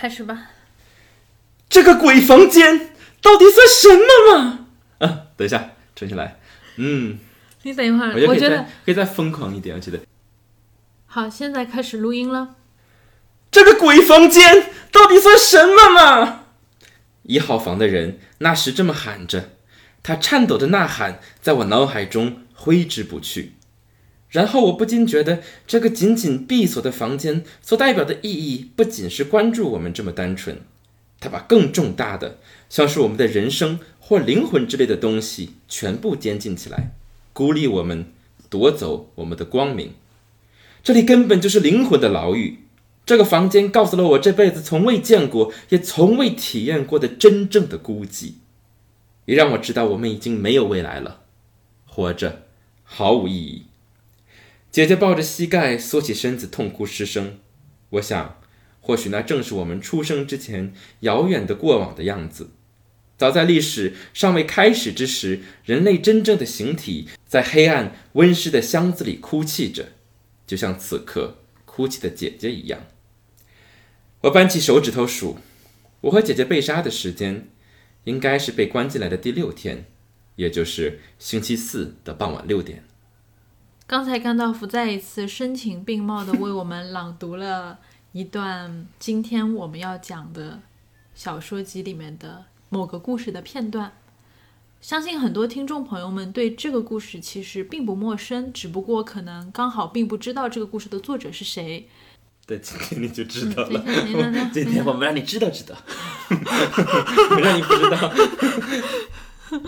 开始吧。这个鬼房间到底算什么嘛？啊，等一下，重新来。嗯，你等一会儿，我觉得可以再疯狂一点，我觉得。好，现在开始录音了。这个鬼房间到底算什么嘛？1号房的人那时这么喊着，他颤抖的呐喊在我脑海中挥之不去。然后我不禁觉得，这个紧紧闭锁的房间所代表的意义，不仅是关注我们这么单纯，它把更重大的，像是我们的人生或灵魂之类的东西，全部监禁起来，孤立我们，夺走我们的光明。这里根本就是灵魂的牢狱。这个房间告诉了我这辈子从未见过，也从未体验过的真正的孤寂，也让我知道我们已经没有未来了，活着毫无意义。姐姐抱着膝盖缩起身子痛哭失声，我想或许那正是我们出生之前遥远的过往的样子。早在历史尚未开始之时，人类真正的形体在黑暗温湿的箱子里哭泣着，就像此刻哭泣的姐姐一样。我扳起手指头数，我和姐姐被杀的时间应该是被关进来的第6天，也就是星期四的傍晚6点。刚才甘道夫再一次深情并茂地为我们朗读了一段今天我们要讲的小说集里面的某个故事的片段。相信很多听众朋友们对这个故事其实并不陌生，只不过可能刚好并不知道这个故事的作者是谁。对，今天你就知道了。今天我们让你知道我们让你不知道。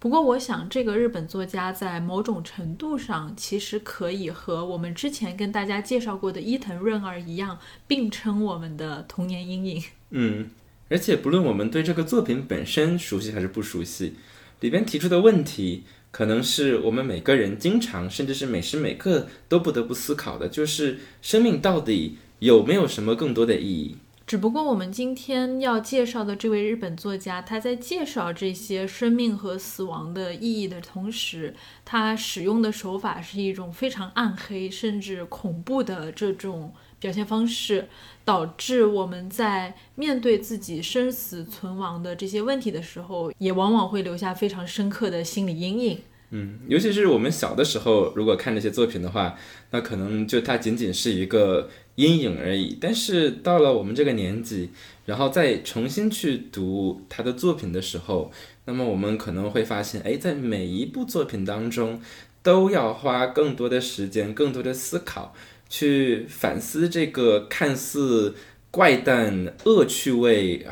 不过我想这个日本作家在某种程度上其实可以和我们之前跟大家介绍过的伊藤润二一样，并称我们的童年阴影。嗯，而且不论我们对这个作品本身熟悉还是不熟悉，里边提出的问题可能是我们每个人经常甚至是每时每刻都不得不思考的，就是生命到底有没有什么更多的意义。只不过我们今天要介绍的这位日本作家，他在介绍这些生命和死亡的意义的同时，他使用的手法是一种非常暗黑甚至恐怖的这种表现方式，导致我们在面对自己生死存亡的这些问题的时候，也往往会留下非常深刻的心理阴影。嗯，尤其是我们小的时候如果看这些作品的话，那可能就它仅仅是一个阴影而已，但是到了我们这个年纪，然后再重新去读他的作品的时候，那么我们可能会发现，哎，在每一部作品当中都要花更多的时间，更多的思考，去反思这个看似怪诞、恶趣味、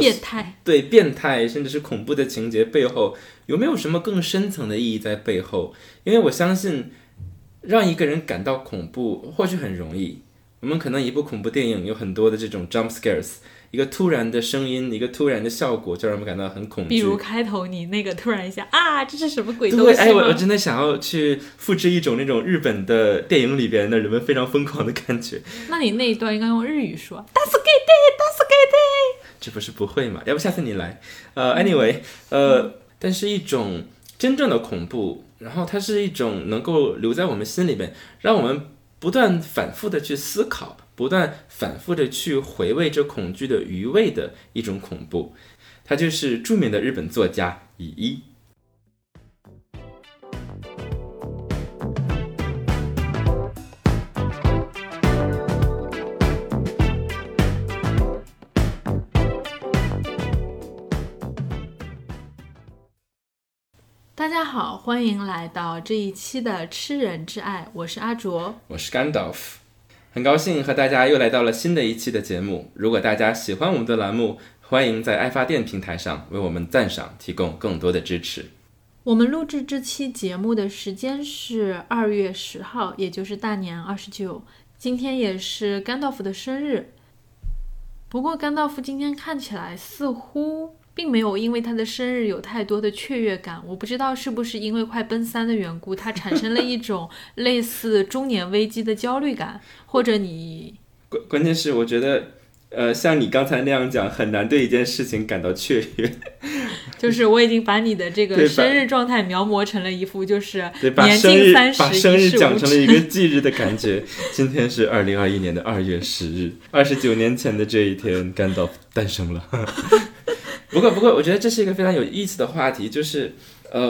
变态，对，变态甚至是恐怖的情节背后有没有什么更深层的意义在背后。因为我相信让一个人感到恐怖或许很容易，我们可能一部恐怖电影有很多的这种 jump scares， 一个突然的声音，一个突然的效果就让我们感到很恐惧，比如开头你那个突然一下啊，这是什么鬼东西吗？对，哎，我真的想要去复制一种那种日本的电影里边的人们非常疯狂的感觉。那你那一段应该用日语说助けて助けて，这不是不会嘛？要不下次你来。anyway， 但是一种真正的恐怖，然后它是一种能够留在我们心里边，让我们不断反复的去思考，不断反复的去回味这恐惧的余味的一种恐怖。它就是著名的日本作家乙一。大家好，欢迎来到这一期的吃人之爱，我是阿卓，我是甘道夫，很高兴和大家又来到了新的一期的节目。如果大家喜欢我们的栏目，欢迎在爱发电平台上为我们赞赏，提供更多的支持。我们录制这期节目的时间是2月10号，也就是大年29，今天也是甘道夫的生日。不过甘道夫今天看起来似乎并没有因为他的生日有太多的雀跃感，我不知道是不是因为快奔三的缘故，他产生了一种类似中年危机的焦虑感，或者你关键是我觉得像你刚才那样讲，很难对一件事情感到雀跃就是我已经把你的这个生日状态描摹成了一副就是年近三十，把生日讲成了一个忌日的感觉。今天是2021年2月10日，29年前的这一天，甘道夫诞生了。不过我觉得这是一个非常有意思的话题，就是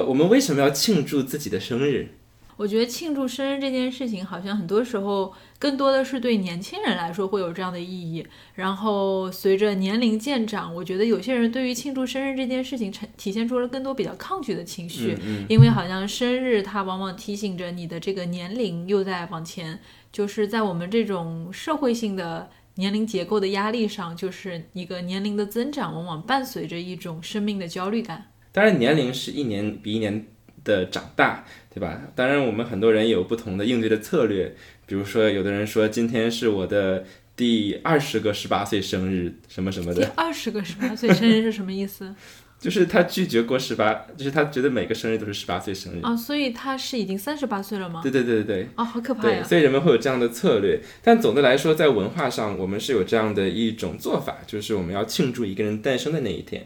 我们为什么要庆祝自己的生日？我觉得庆祝生日这件事情好像很多时候更多的是对年轻人来说会有这样的意义，然后随着年龄渐长，我觉得有些人对于庆祝生日这件事情体现出了更多比较抗拒的情绪，因为好像生日它往往提醒着你的这个年龄又在往前，就是在我们这种社会性的年龄结构的压力上，就是一个年龄的增长往往伴随着一种生命的焦虑感。当然年龄是一年比一年的长大，对吧？当然我们很多人有不同的应对的策略，比如说有的人说今天是我的第20个18岁生日什么什么的。第20个18岁生日是什么意思？就是他拒绝过18，就是他觉得每个生日都是18岁生日啊，所以他是已经38岁了吗？对啊，好可怕呀！对，所以人们会有这样的策略，但总的来说，在文化上我们是有这样的一种做法，就是我们要庆祝一个人诞生的那一天。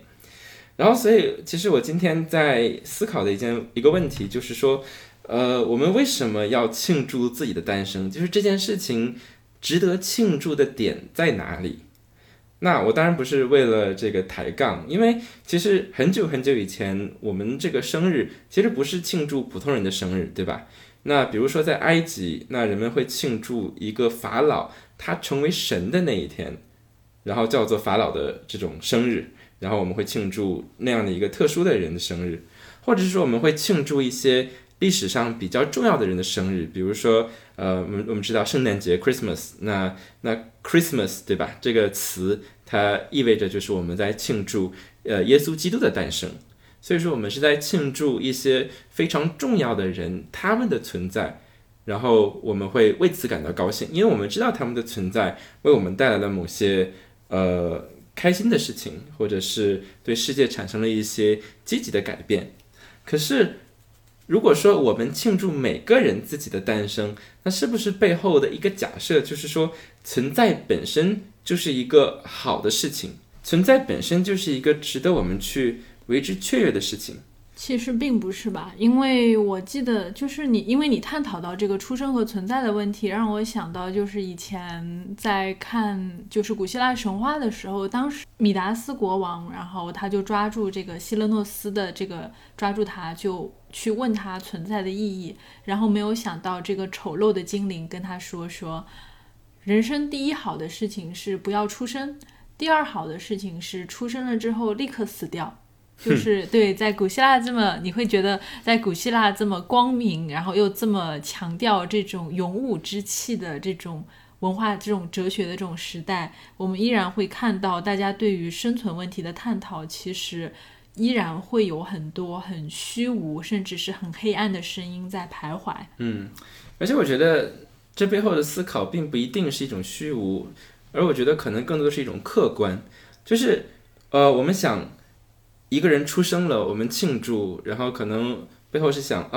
然后，所以其实我今天在思考的一个问题，就是说，我们为什么要庆祝自己的诞生？就是这件事情值得庆祝的点在哪里？那我当然不是为了这个抬杠，因为其实很久很久以前，我们这个生日其实不是庆祝普通人的生日，对吧？那比如说在埃及，那人们会庆祝一个法老他成为神的那一天，然后叫做法老的这种生日。然后我们会庆祝那样的一个特殊的人的生日，或者是说我们会庆祝一些历史上比较重要的人的生日，比如说我们知道圣诞节 Christmas， 那 Christmas 对吧，这个词它意味着就是我们在庆祝耶稣基督的诞生，所以说我们是在庆祝一些非常重要的人他们的存在，然后我们会为此感到高兴，因为我们知道他们的存在为我们带来了某些开心的事情，或者是对世界产生了一些积极的改变。可是如果说我们庆祝每个人自己的诞生，那是不是背后的一个假设就是说存在本身就是一个好的事情，存在本身就是一个值得我们去为之雀跃的事情？其实并不是吧，因为我记得就是因为你探讨到这个出生和存在的问题，让我想到就是以前在看就是古希腊神话的时候，当时米达斯国王，然后他就抓住这个希勒诺斯的这个抓住他就去问他存在的意义，然后没有想到这个丑陋的精灵跟他说人生第一好的事情是不要出生，第二好的事情是出生了之后立刻死掉。就是对，在古希腊这么你会觉得在古希腊这么光明，然后又这么强调这种勇武之气的这种文化，这种哲学的这种时代，我们依然会看到大家对于生存问题的探讨其实依然会有很多很虚无甚至是很黑暗的声音在徘徊。而且我觉得这背后的思考并不一定是一种虚无，而我觉得可能更多是一种客观，就是我们想一个人出生了，我们庆祝，然后可能背后是想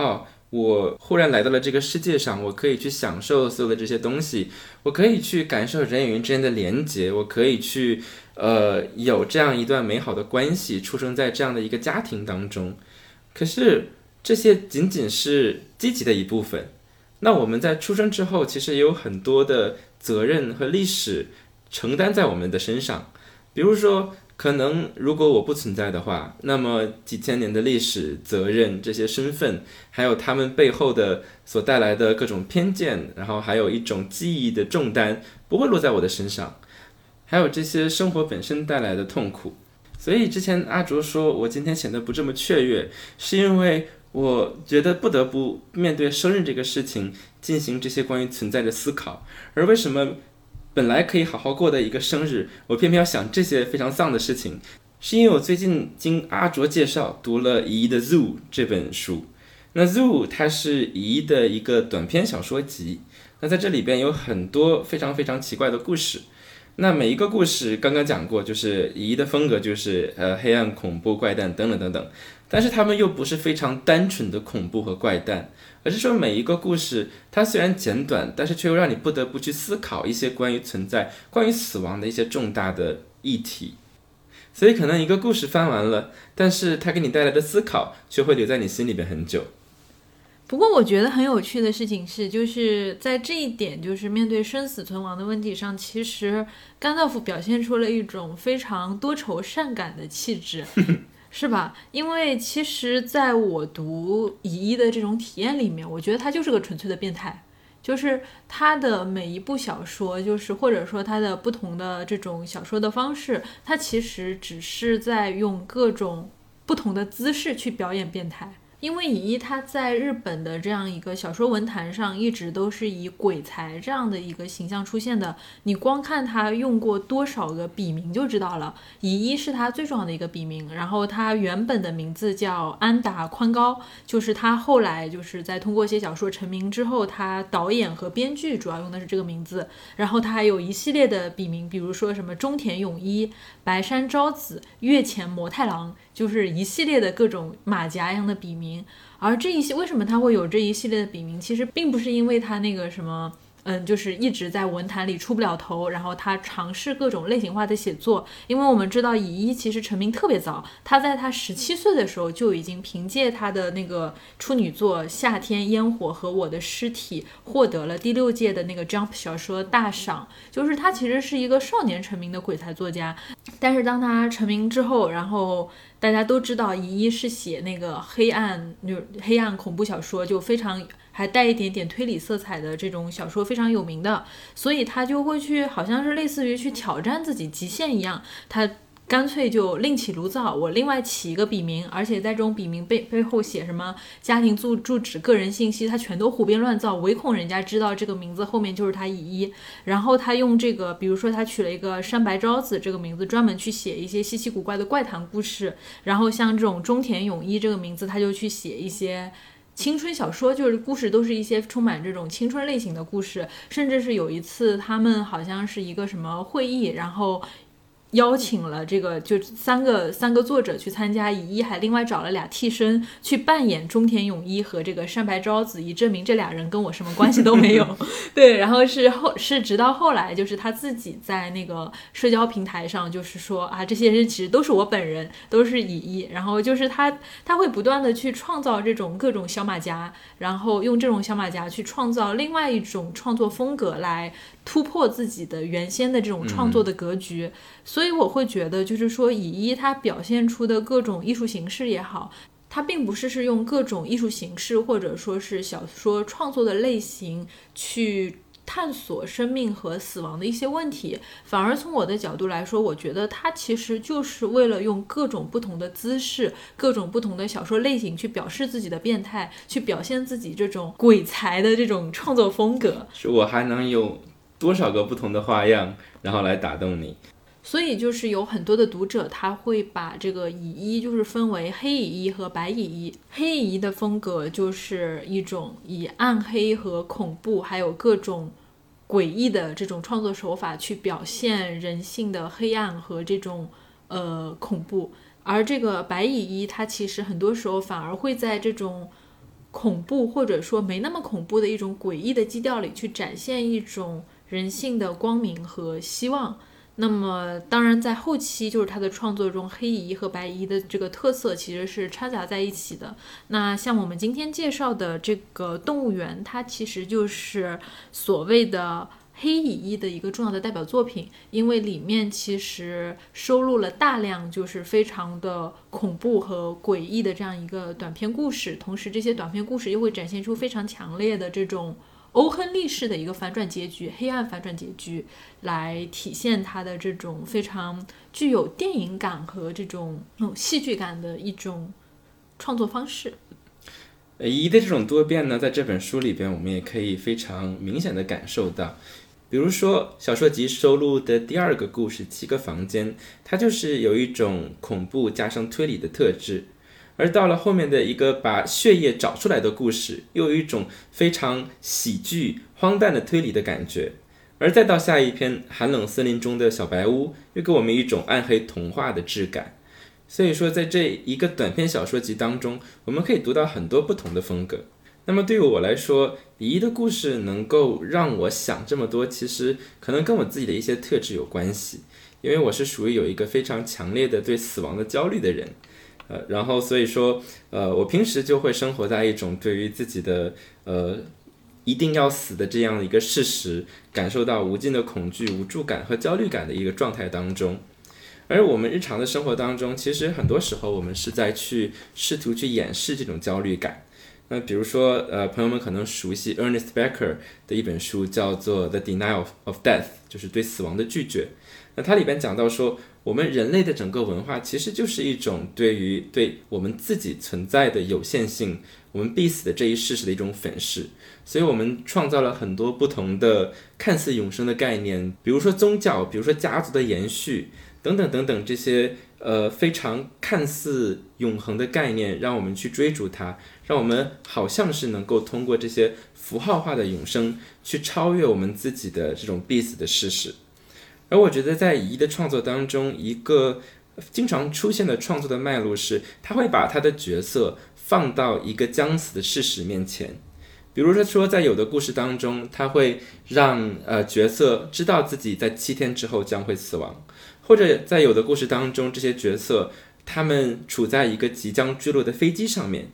我忽然来到了这个世界上，我可以去享受所有的这些东西，我可以去感受人与人之间的连结，我可以去有这样一段美好的关系，出生在这样的一个家庭当中。可是这些仅仅是积极的一部分，那我们在出生之后其实也有很多的责任和历史承担在我们的身上，比如说可能如果我不存在的话，那么几千年的历史责任这些身份还有他们背后的所带来的各种偏见，然后还有一种记忆的重担不会落在我的身上，还有这些生活本身带来的痛苦。所以之前阿卓说我今天显得不这么雀跃，是因为我觉得不得不面对生日这个事情进行这些关于存在的思考，而为什么本来可以好好过的一个生日，我偏偏要想这些非常丧的事情，是因为我最近经阿卓介绍读了乙一的 Zoo 这本书。那 Zoo 它是乙一的一个短篇小说集，那在这里边有很多非常非常奇怪的故事，那每一个故事刚刚讲过，就是乙一的风格就是黑暗恐怖怪诞等等等等，但是他们又不是非常单纯的恐怖和怪诞，而是说每一个故事它虽然简短，但是却又让你不得不去思考一些关于存在关于死亡的一些重大的议题。所以可能一个故事翻完了，但是它给你带来的思考却会留在你心里边很久。不过我觉得很有趣的事情是，就是在这一点，就是面对生死存亡的问题上，其实甘道夫表现出了一种非常多愁善感的气质是吧？因为其实在我读乙一的这种体验里面，我觉得他就是个纯粹的变态，就是他的每一部小说，就是或者说他的不同的这种小说的方式，他其实只是在用各种不同的姿势去表演变态。因为乙一他在日本的这样一个小说文坛上一直都是以鬼才这样的一个形象出现的，你光看他用过多少个笔名就知道了。乙一是他最重要的一个笔名，然后他原本的名字叫安达宽高，就是他后来就是在通过写小说成名之后，他导演和编剧主要用的是这个名字。然后他还有一系列的笔名，比如说什么中田永一、白山昭子、月前摩太郎，就是一系列的各种马甲一样的笔名。而这一些为什么他会有这一系列的笔名，其实并不是因为他那个什么就是一直在文坛里出不了头，然后他尝试各种类型化的写作。因为我们知道乙一其实成名特别早，他在他17岁的时候就已经凭借他的那个处女作《夏天烟火和我的尸体》获得了第6届的那个 Jump 小说大赏，就是他其实是一个少年成名的鬼才作家。但是当他成名之后，然后大家都知道乙一是写那个黑暗恐怖小说，就非常还带一点点推理色彩的这种小说非常有名的，所以他就会去好像是类似于去挑战自己极限一样，他干脆就另起炉灶，我另外起一个笔名，而且在这种笔名背后写什么家庭住址、个人信息，他全都胡编乱造，唯恐人家知道这个名字后面就是他乙一。然后他用这个，比如说他取了一个山白昭子这个名字，专门去写一些稀奇古怪的怪谈故事。然后像这种中田永一这个名字，他就去写一些青春小说，就是故事都是一些充满这种青春类型的故事。甚至是有一次他们好像是一个什么会议，然后邀请了这个就三个作者去参加，乙一还另外找了俩替身去扮演中田永一和这个山白昭子，以证明这俩人跟我什么关系都没有对，然后是直到后来就是他自己在那个社交平台上就是说啊，这些人其实都是我本人，都是乙一。然后就是他会不断的去创造这种各种小马甲，然后用这种小马甲去创造另外一种创作风格，来突破自己的原先的这种创作的格局。所以我会觉得就是说乙一他表现出的各种艺术形式也好，他并不是用各种艺术形式或者说是小说创作的类型去探索生命和死亡的一些问题，反而从我的角度来说，我觉得他其实就是为了用各种不同的姿势、各种不同的小说类型去表示自己的变态，去表现自己这种鬼才的这种创作风格。是我还能有多少个不同的花样，然后来打动你。所以就是有很多的读者他会把这个乙一就是分为黑乙一和白乙一。黑乙一的风格就是一种以暗黑和恐怖还有各种诡异的这种创作手法去表现人性的黑暗和这种恐怖。而这个白乙一他其实很多时候反而会在这种恐怖或者说没那么恐怖的一种诡异的基调里去展现一种人性的光明和希望。那么当然在后期就是他的创作中，黑乙一和白乙一的这个特色其实是掺杂在一起的。那像我们今天介绍的这个动物园，它其实就是所谓的黑乙一的一个重要的代表作品，因为里面其实收录了大量就是非常的恐怖和诡异的这样一个短篇故事，同时这些短篇故事又会展现出非常强烈的这种欧亨利式的一个反转结局，黑暗反转结局，来体现它的这种非常具有电影感和这种戏剧感的一种创作方式。乙一的这种多变呢，在这本书里边我们也可以非常明显的感受到。比如说小说集收录的第2个故事《7个房间》，它就是有一种恐怖加上推理的特质。而到了后面的一个把血液找出来的故事，又有一种非常喜剧荒诞的推理的感觉。而再到下一篇《寒冷森林中的小白屋》，又给我们一种暗黑童话的质感。所以说在这一个短篇小说集当中，我们可以读到很多不同的风格。那么对于我来说，乙一的故事能够让我想这么多，其实可能跟我自己的一些特质有关系。因为我是属于有一个非常强烈的对死亡的焦虑的人，然后所以说我平时就会生活在一种对于自己的一定要死的这样的一个事实感受到无尽的恐惧、无助感和焦虑感的一个状态当中。而我们日常的生活当中，其实很多时候我们是在去试图去掩饰这种焦虑感。那比如说朋友们可能熟悉 Ernest Becker 的一本书叫做 The Denial of Death， 就是对死亡的拒绝。那它里边讲到说，我们人类的整个文化其实就是一种对我们自己存在的有限性，我们必死的这一事实的一种粉饰。所以我们创造了很多不同的看似永生的概念，比如说宗教，比如说家族的延续等等等等，这些非常看似永恒的概念，让我们去追逐它，让我们好像是能够通过这些符号化的永生去超越我们自己的这种必死的事实。而我觉得在乙一的创作当中，一个经常出现的创作的脉络是，他会把他的角色放到一个将死的事实面前。比如说在有的故事当中，他会让角色知道自己在7天之后将会死亡，或者在有的故事当中，这些角色他们处在一个即将坠落的飞机上面，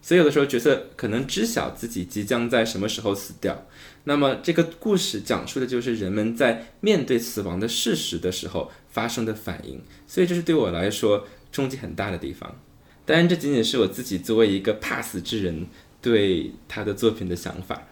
所以有的时候角色可能知晓自己即将在什么时候死掉。那么这个故事讲述的就是人们在面对死亡的事实的时候发生的反应，所以这是对我来说冲击很大的地方。当然这仅仅是我自己作为一个怕死之人对他的作品的想法。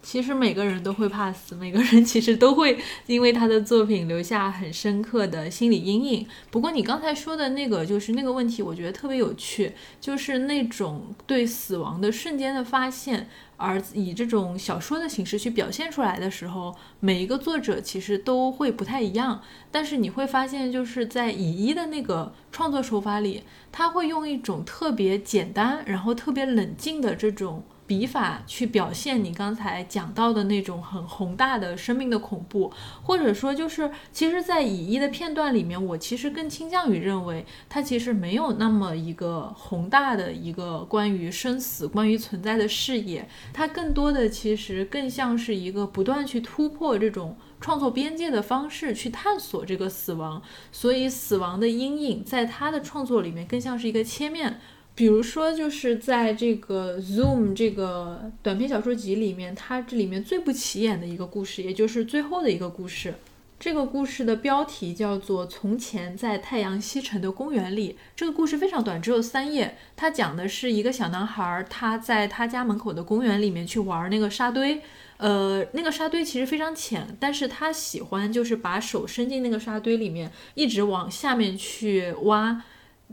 其实每个人都会怕死，每个人其实都会因为他的作品留下很深刻的心理阴影。不过你刚才说的那个就是那个问题，我觉得特别有趣，就是那种对死亡的瞬间的发现，而以这种小说的形式去表现出来的时候，每一个作者其实都会不太一样。但是你会发现，就是在乙一的那个创作手法里，他会用一种特别简单然后特别冷静的这种笔法去表现你刚才讲到的那种很宏大的生命的恐怖，或者说就是其实在乙一的片段里面，我其实更倾向于认为它其实没有那么一个宏大的一个关于生死关于存在的视野，它更多的其实更像是一个不断去突破这种创作边界的方式去探索这个死亡。所以死亡的阴影在他的创作里面更像是一个切面。比如说就是在这个 Zoom 这个短篇小说集里面，它这里面最不起眼的一个故事，也就是最后的一个故事，这个故事的标题叫做《从前在太阳西沉的公园里》。这个故事非常短，只有3页，它讲的是一个小男孩，他在他家门口的公园里面去玩那个沙堆，那个沙堆其实非常浅，但是他喜欢就是把手伸进那个沙堆里面一直往下面去挖。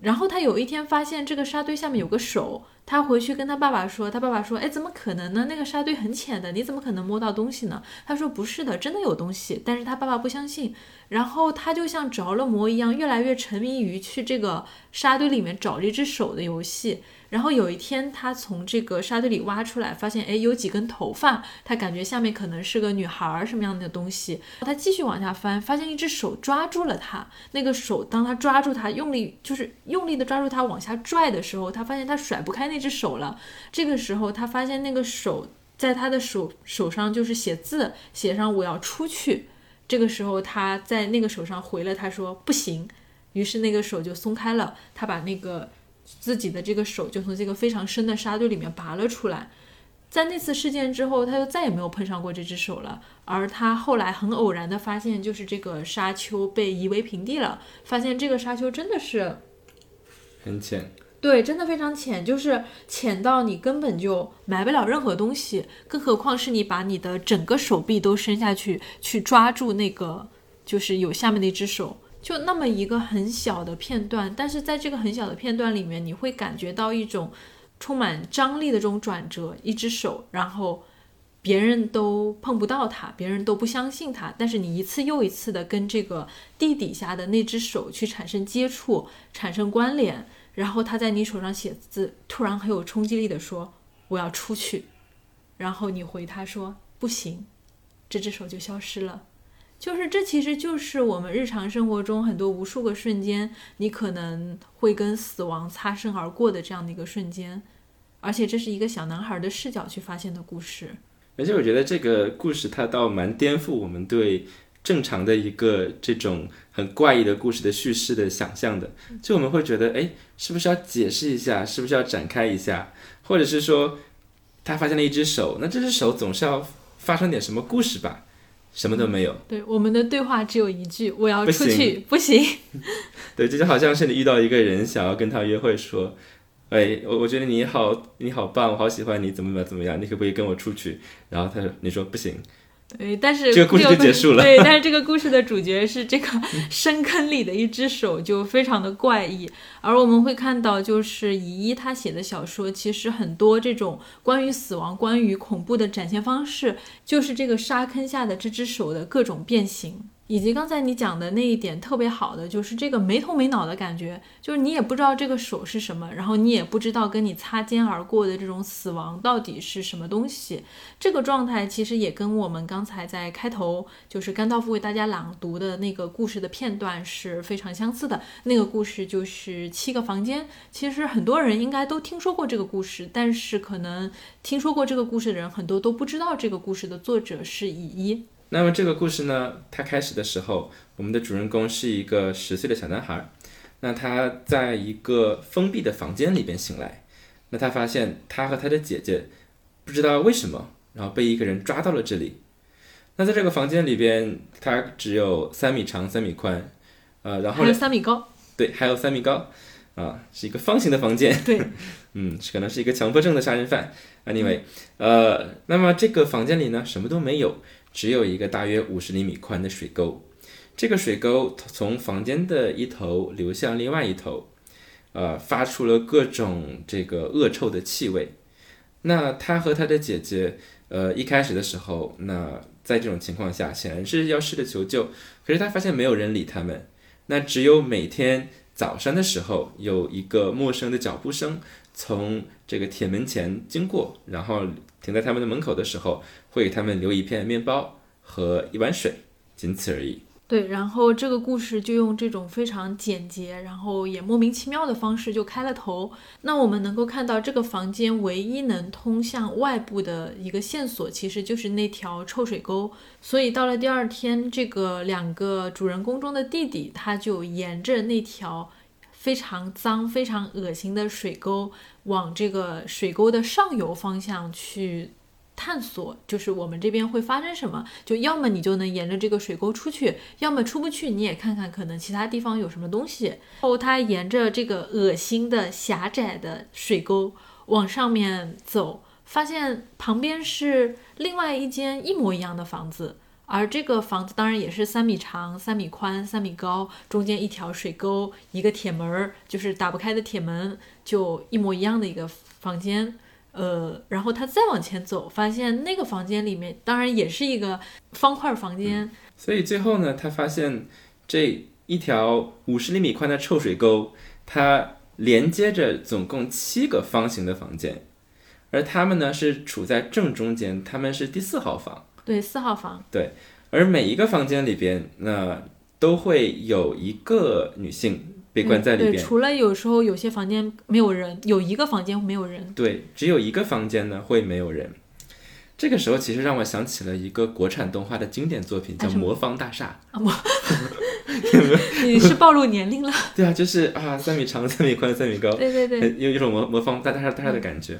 然后他有一天发现这个沙堆下面有个手，他回去跟他爸爸说，他爸爸说，哎，怎么可能呢？那个沙堆很浅的，你怎么可能摸到东西呢？他说不是的，真的有东西。但是他爸爸不相信，然后他就像着了魔一样，越来越沉迷于去这个沙堆里面找这只手的游戏。然后有一天他从这个沙堆里挖出来，发现哎有几根头发，他感觉下面可能是个女孩什么样的东西。他继续往下翻，发现一只手抓住了他，那个手当他抓住他用力的抓住他往下拽的时候，他发现他甩不开那只手了。这个时候他发现那个手在他的手上就是写字，写上我要出去。这个时候他在那个手上回了他说不行，于是那个手就松开了，他把那个自己的这个手就从这个非常深的沙堆里面拔了出来。在那次事件之后，他就再也没有碰上过这只手了。而他后来很偶然的发现，就是这个沙丘被夷为平地了，发现这个沙丘真的是很浅，对，真的非常浅，就是浅到你根本就埋不了任何东西，更何况是你把你的整个手臂都伸下去去抓住那个就是有下面的一只手。就那么一个很小的片段，但是在这个很小的片段里面，你会感觉到一种充满张力的这种转折，一只手，然后别人都碰不到它，别人都不相信它，但是你一次又一次的跟这个地底下的那只手去产生接触，产生关联。然后他在你手上写字，突然很有冲击力的说我要出去，然后你回他说不行，这只手就消失了。就是这其实就是我们日常生活中很多无数个瞬间，你可能会跟死亡擦身而过的这样的一个瞬间。而且这是一个小男孩的视角去发现的故事，而且我觉得这个故事它倒蛮颠覆我们对正常的一个这种很怪异的故事的叙事的想象的，就我们会觉得哎，是不是要解释一下，是不是要展开一下，或者是说他发现了一只手，那这只手总是要发生点什么故事吧，什么都没有。对，我们的对话只有一句，我要出去，不行对，这就好像是你遇到一个人想要跟他约会说，哎，我觉得你好棒，我好喜欢你，怎么样，你可不可以跟我出去，然后你说不行。对，但是这个故事就结束了。对，但是这个故事的主角是这个深坑里的一只手，就非常的怪异。而我们会看到，就是乙一他写的小说，其实很多这种关于死亡、关于恐怖的展现方式，就是这个沙坑下的这只手的各种变形。以及刚才你讲的那一点特别好的，就是这个没头没脑的感觉，就是你也不知道这个手是什么，然后你也不知道跟你擦肩而过的这种死亡到底是什么东西。这个状态其实也跟我们刚才在开头就是甘道夫为大家朗读的那个故事的片段是非常相似的。那个故事就是7个房间，其实很多人应该都听说过这个故事，但是可能听说过这个故事的人很多都不知道这个故事的作者是乙一。那么这个故事呢，它开始的时候，我们的主人公是一个10岁的小男孩，那他在一个封闭的房间里边醒来，那他发现他和他的姐姐不知道为什么，然后被一个人抓到了这里。那在这个房间里边，它只有3米长3米宽，然后还有3米高，对，还有3米高，是一个方形的房间。对，可能是一个强迫症的杀人犯。Anyway，那么这个房间里呢，什么都没有。只有一个大约50厘米宽的水沟，这个水沟从房间的一头流向另外一头，发出了各种这个恶臭的气味。那他和他的姐姐，一开始的时候，那在这种情况下显然是要试着求救，可是他发现没有人理他们。那只有每天早上的时候，有一个陌生的脚步声从这个铁门前经过，然后停在他们的门口的时候，会给他们留一片面包和一碗水，仅此而已。对，然后这个故事就用这种非常简洁，然后也莫名其妙的方式就开了头。那我们能够看到这个房间唯一能通向外部的一个线索，其实就是那条臭水沟。所以到了第二天，这个2个主人公中的弟弟，他就沿着那条非常脏非常恶心的水沟往这个水沟的上游方向去探索，就是我们这边会发生什么，就要么你就能沿着这个水沟出去，要么出不去你也看看可能其他地方有什么东西。然后他沿着这个恶心的狭窄的水沟往上面走，发现旁边是另外一间一模一样的房子，而这个房子当然也是3米长3米宽3米高，中间一条水沟，一个铁门，就是打不开的铁门，就一模一样的一个房间。然后他再往前走，发现那个房间里面当然也是一个方块房间。所以最后呢，他发现这一条50厘米宽的臭水沟，它连接着总共7个方形的房间，而他们呢是处在正中间，他们是第4号房。对，4号房。对，而每一个房间里边，那都会有一个女性被关在里边。对，除了有时候有些房间没有人，有一个房间没有人。对，只有一个房间呢会没有人。这个时候其实让我想起了一个国产动画的经典作品，叫《魔方大厦》。你是暴露年龄了。对啊，就是啊，3米长3米宽3米高。对对对，有一种魔方大厦的感觉。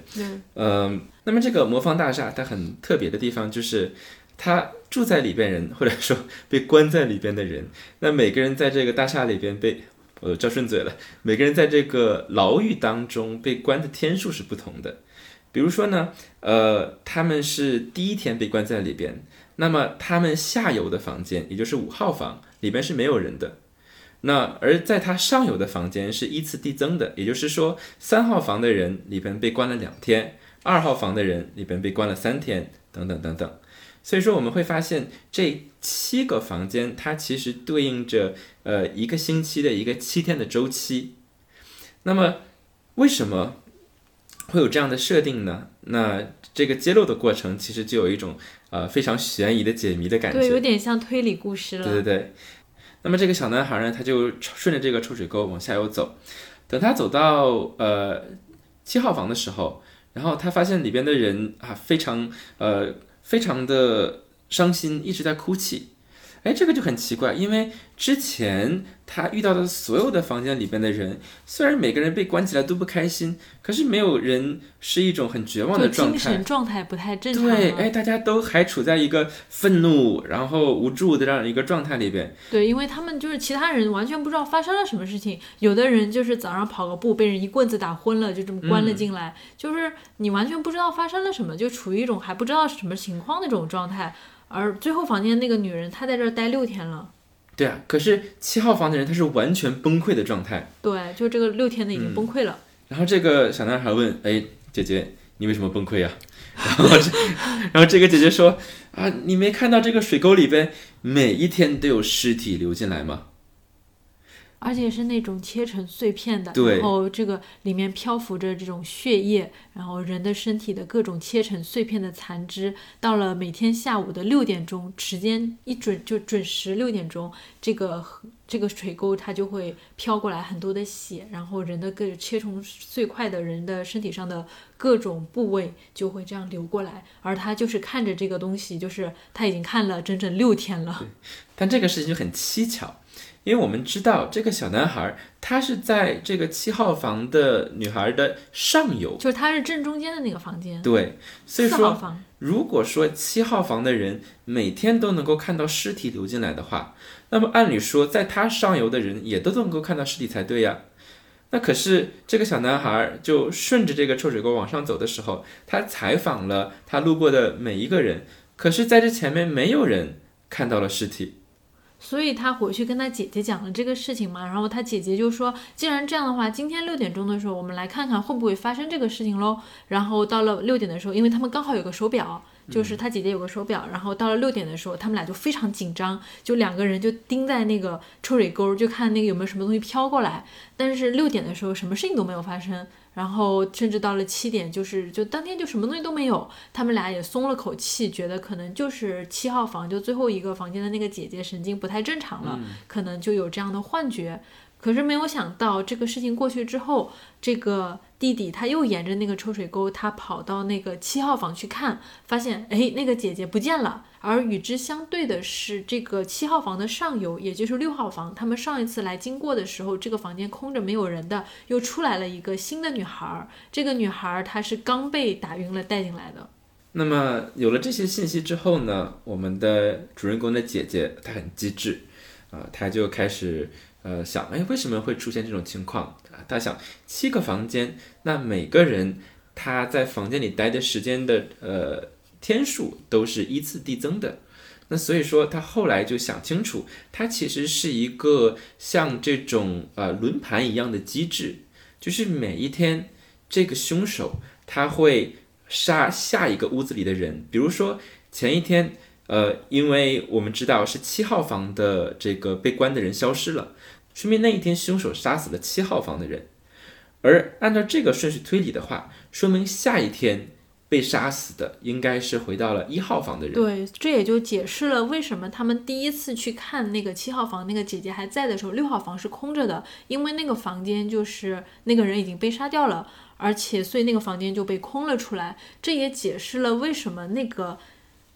那么这个魔方大厦它很特别的地方，就是它住在里边人，或者说被关在里边的人，那每个人在这个大厦里边被，我叫顺嘴了，每个人在这个牢狱当中被关的天数是不同的。比如说呢，他们是第一天被关在里边，那么他们下游的房间，也就是5号房里边是没有人的。那而在他上游的房间是依次递增的，也就是说3号房的人里边被关了2天，2号房的人里边被关了3天，等等等等。所以说我们会发现这7个房间，它其实对应着一个星期的一个7天的周期。那么为什么会有这样的设定呢？那这个揭露的过程其实就有一种非常悬疑的解谜的感觉。对，有点像推理故事了。对对对。那么这个小男孩呢，他就顺着这个臭水沟往下游走，等他走到7号房的时候，然后他发现里边的人啊，非常的伤心，一直在哭泣。哎，这个就很奇怪，因为之前他遇到的所有的房间里边的人，虽然每个人被关起来都不开心，可是没有人是一种很绝望的状态，精神状态不太正常。对，哎，大家都还处在一个愤怒然后无助的这样一个状态里边。对，因为他们就是其他人完全不知道发生了什么事情，有的人就是早上跑个步被人一棍子打昏了，就这么关了进来，就是你完全不知道发生了什么，就处于一种还不知道什么情况的这种状态。而最后房间那个女人她在这儿待6天了。对啊，可是7号房的人他是完全崩溃的状态。对，就这个6天的已经崩溃了。然后这个小男孩问，哎，姐姐你为什么崩溃啊？然后这个姐姐说啊，你没看到这个水沟里边每一天都有尸体流进来吗？而且是那种切成碎片的，然后这个里面漂浮着这种血液，然后人的身体的各种切成碎片的残肢。到了每天下午的6点钟时间一准，就准时6点钟，这个水沟它就会飘过来很多的血，然后人的各切成碎块的人的身体上的各种部位就会这样流过来。而他就是看着这个东西，就是他已经看了整整6天了。但这个事情就很蹊跷，因为我们知道这个小男孩他是在这个7号房的女孩的上游，就是他是正中间的那个房间。对，所以说如果说7号房的人每天都能够看到尸体流进来的话，那么按理说在他上游的人也都能够看到尸体才对呀。那可是这个小男孩就顺着这个臭水沟往上走的时候，他采访了他路过的每一个人，可是在这前面没有人看到了尸体。所以他回去跟他姐姐讲了这个事情嘛，然后他姐姐就说，既然这样的话，今天6点钟的时候我们来看看会不会发生这个事情咯。然后到了6点的时候，因为他们刚好有个手表，就是他姐姐有个手表，然后到了6点的时候他们俩就非常紧张，就两个人就盯在那个臭水沟，就看那个有没有什么东西飘过来。但是6点的时候什么事情都没有发生，然后甚至到了7点，就当天就什么东西都没有。他们俩也松了口气，觉得可能就是7号房就最后一个房间的那个姐姐神经不太正常了，可能就有这样的幻觉。可是没有想到这个事情过去之后，这个弟弟他又沿着那个臭水沟他跑到那个7号房去看，发现哎，那个姐姐不见了。而与之相对的是，这个7号房的上游，也就是6号房，他们上一次来经过的时候，这个房间空着没有人的，又出来了一个新的女孩。这个女孩她是刚被打晕了带进来的。那么有了这些信息之后呢，我们的主人公的姐姐她很机智她就开始想，哎，为什么会出现这种情况？她想7个房间，那每个人他在房间里待的时间的天数都是依次递增的。那所以说他后来就想清楚，他其实是一个像这种轮盘一样的机制，就是每一天这个凶手他会杀下一个屋子里的人。比如说前一天因为我们知道是7号房的这个被关的人消失了，说明那一天凶手杀死了7号房的人。而按照这个顺序推理的话，说明下一天被杀死的应该是回到了1号房的人。对，这也就解释了为什么他们第一次去看那个7号房那个姐姐还在的时候，6号房是空着的，因为那个房间就是那个人已经被杀掉了，而且所以那个房间就被空了出来。这也解释了为什么那个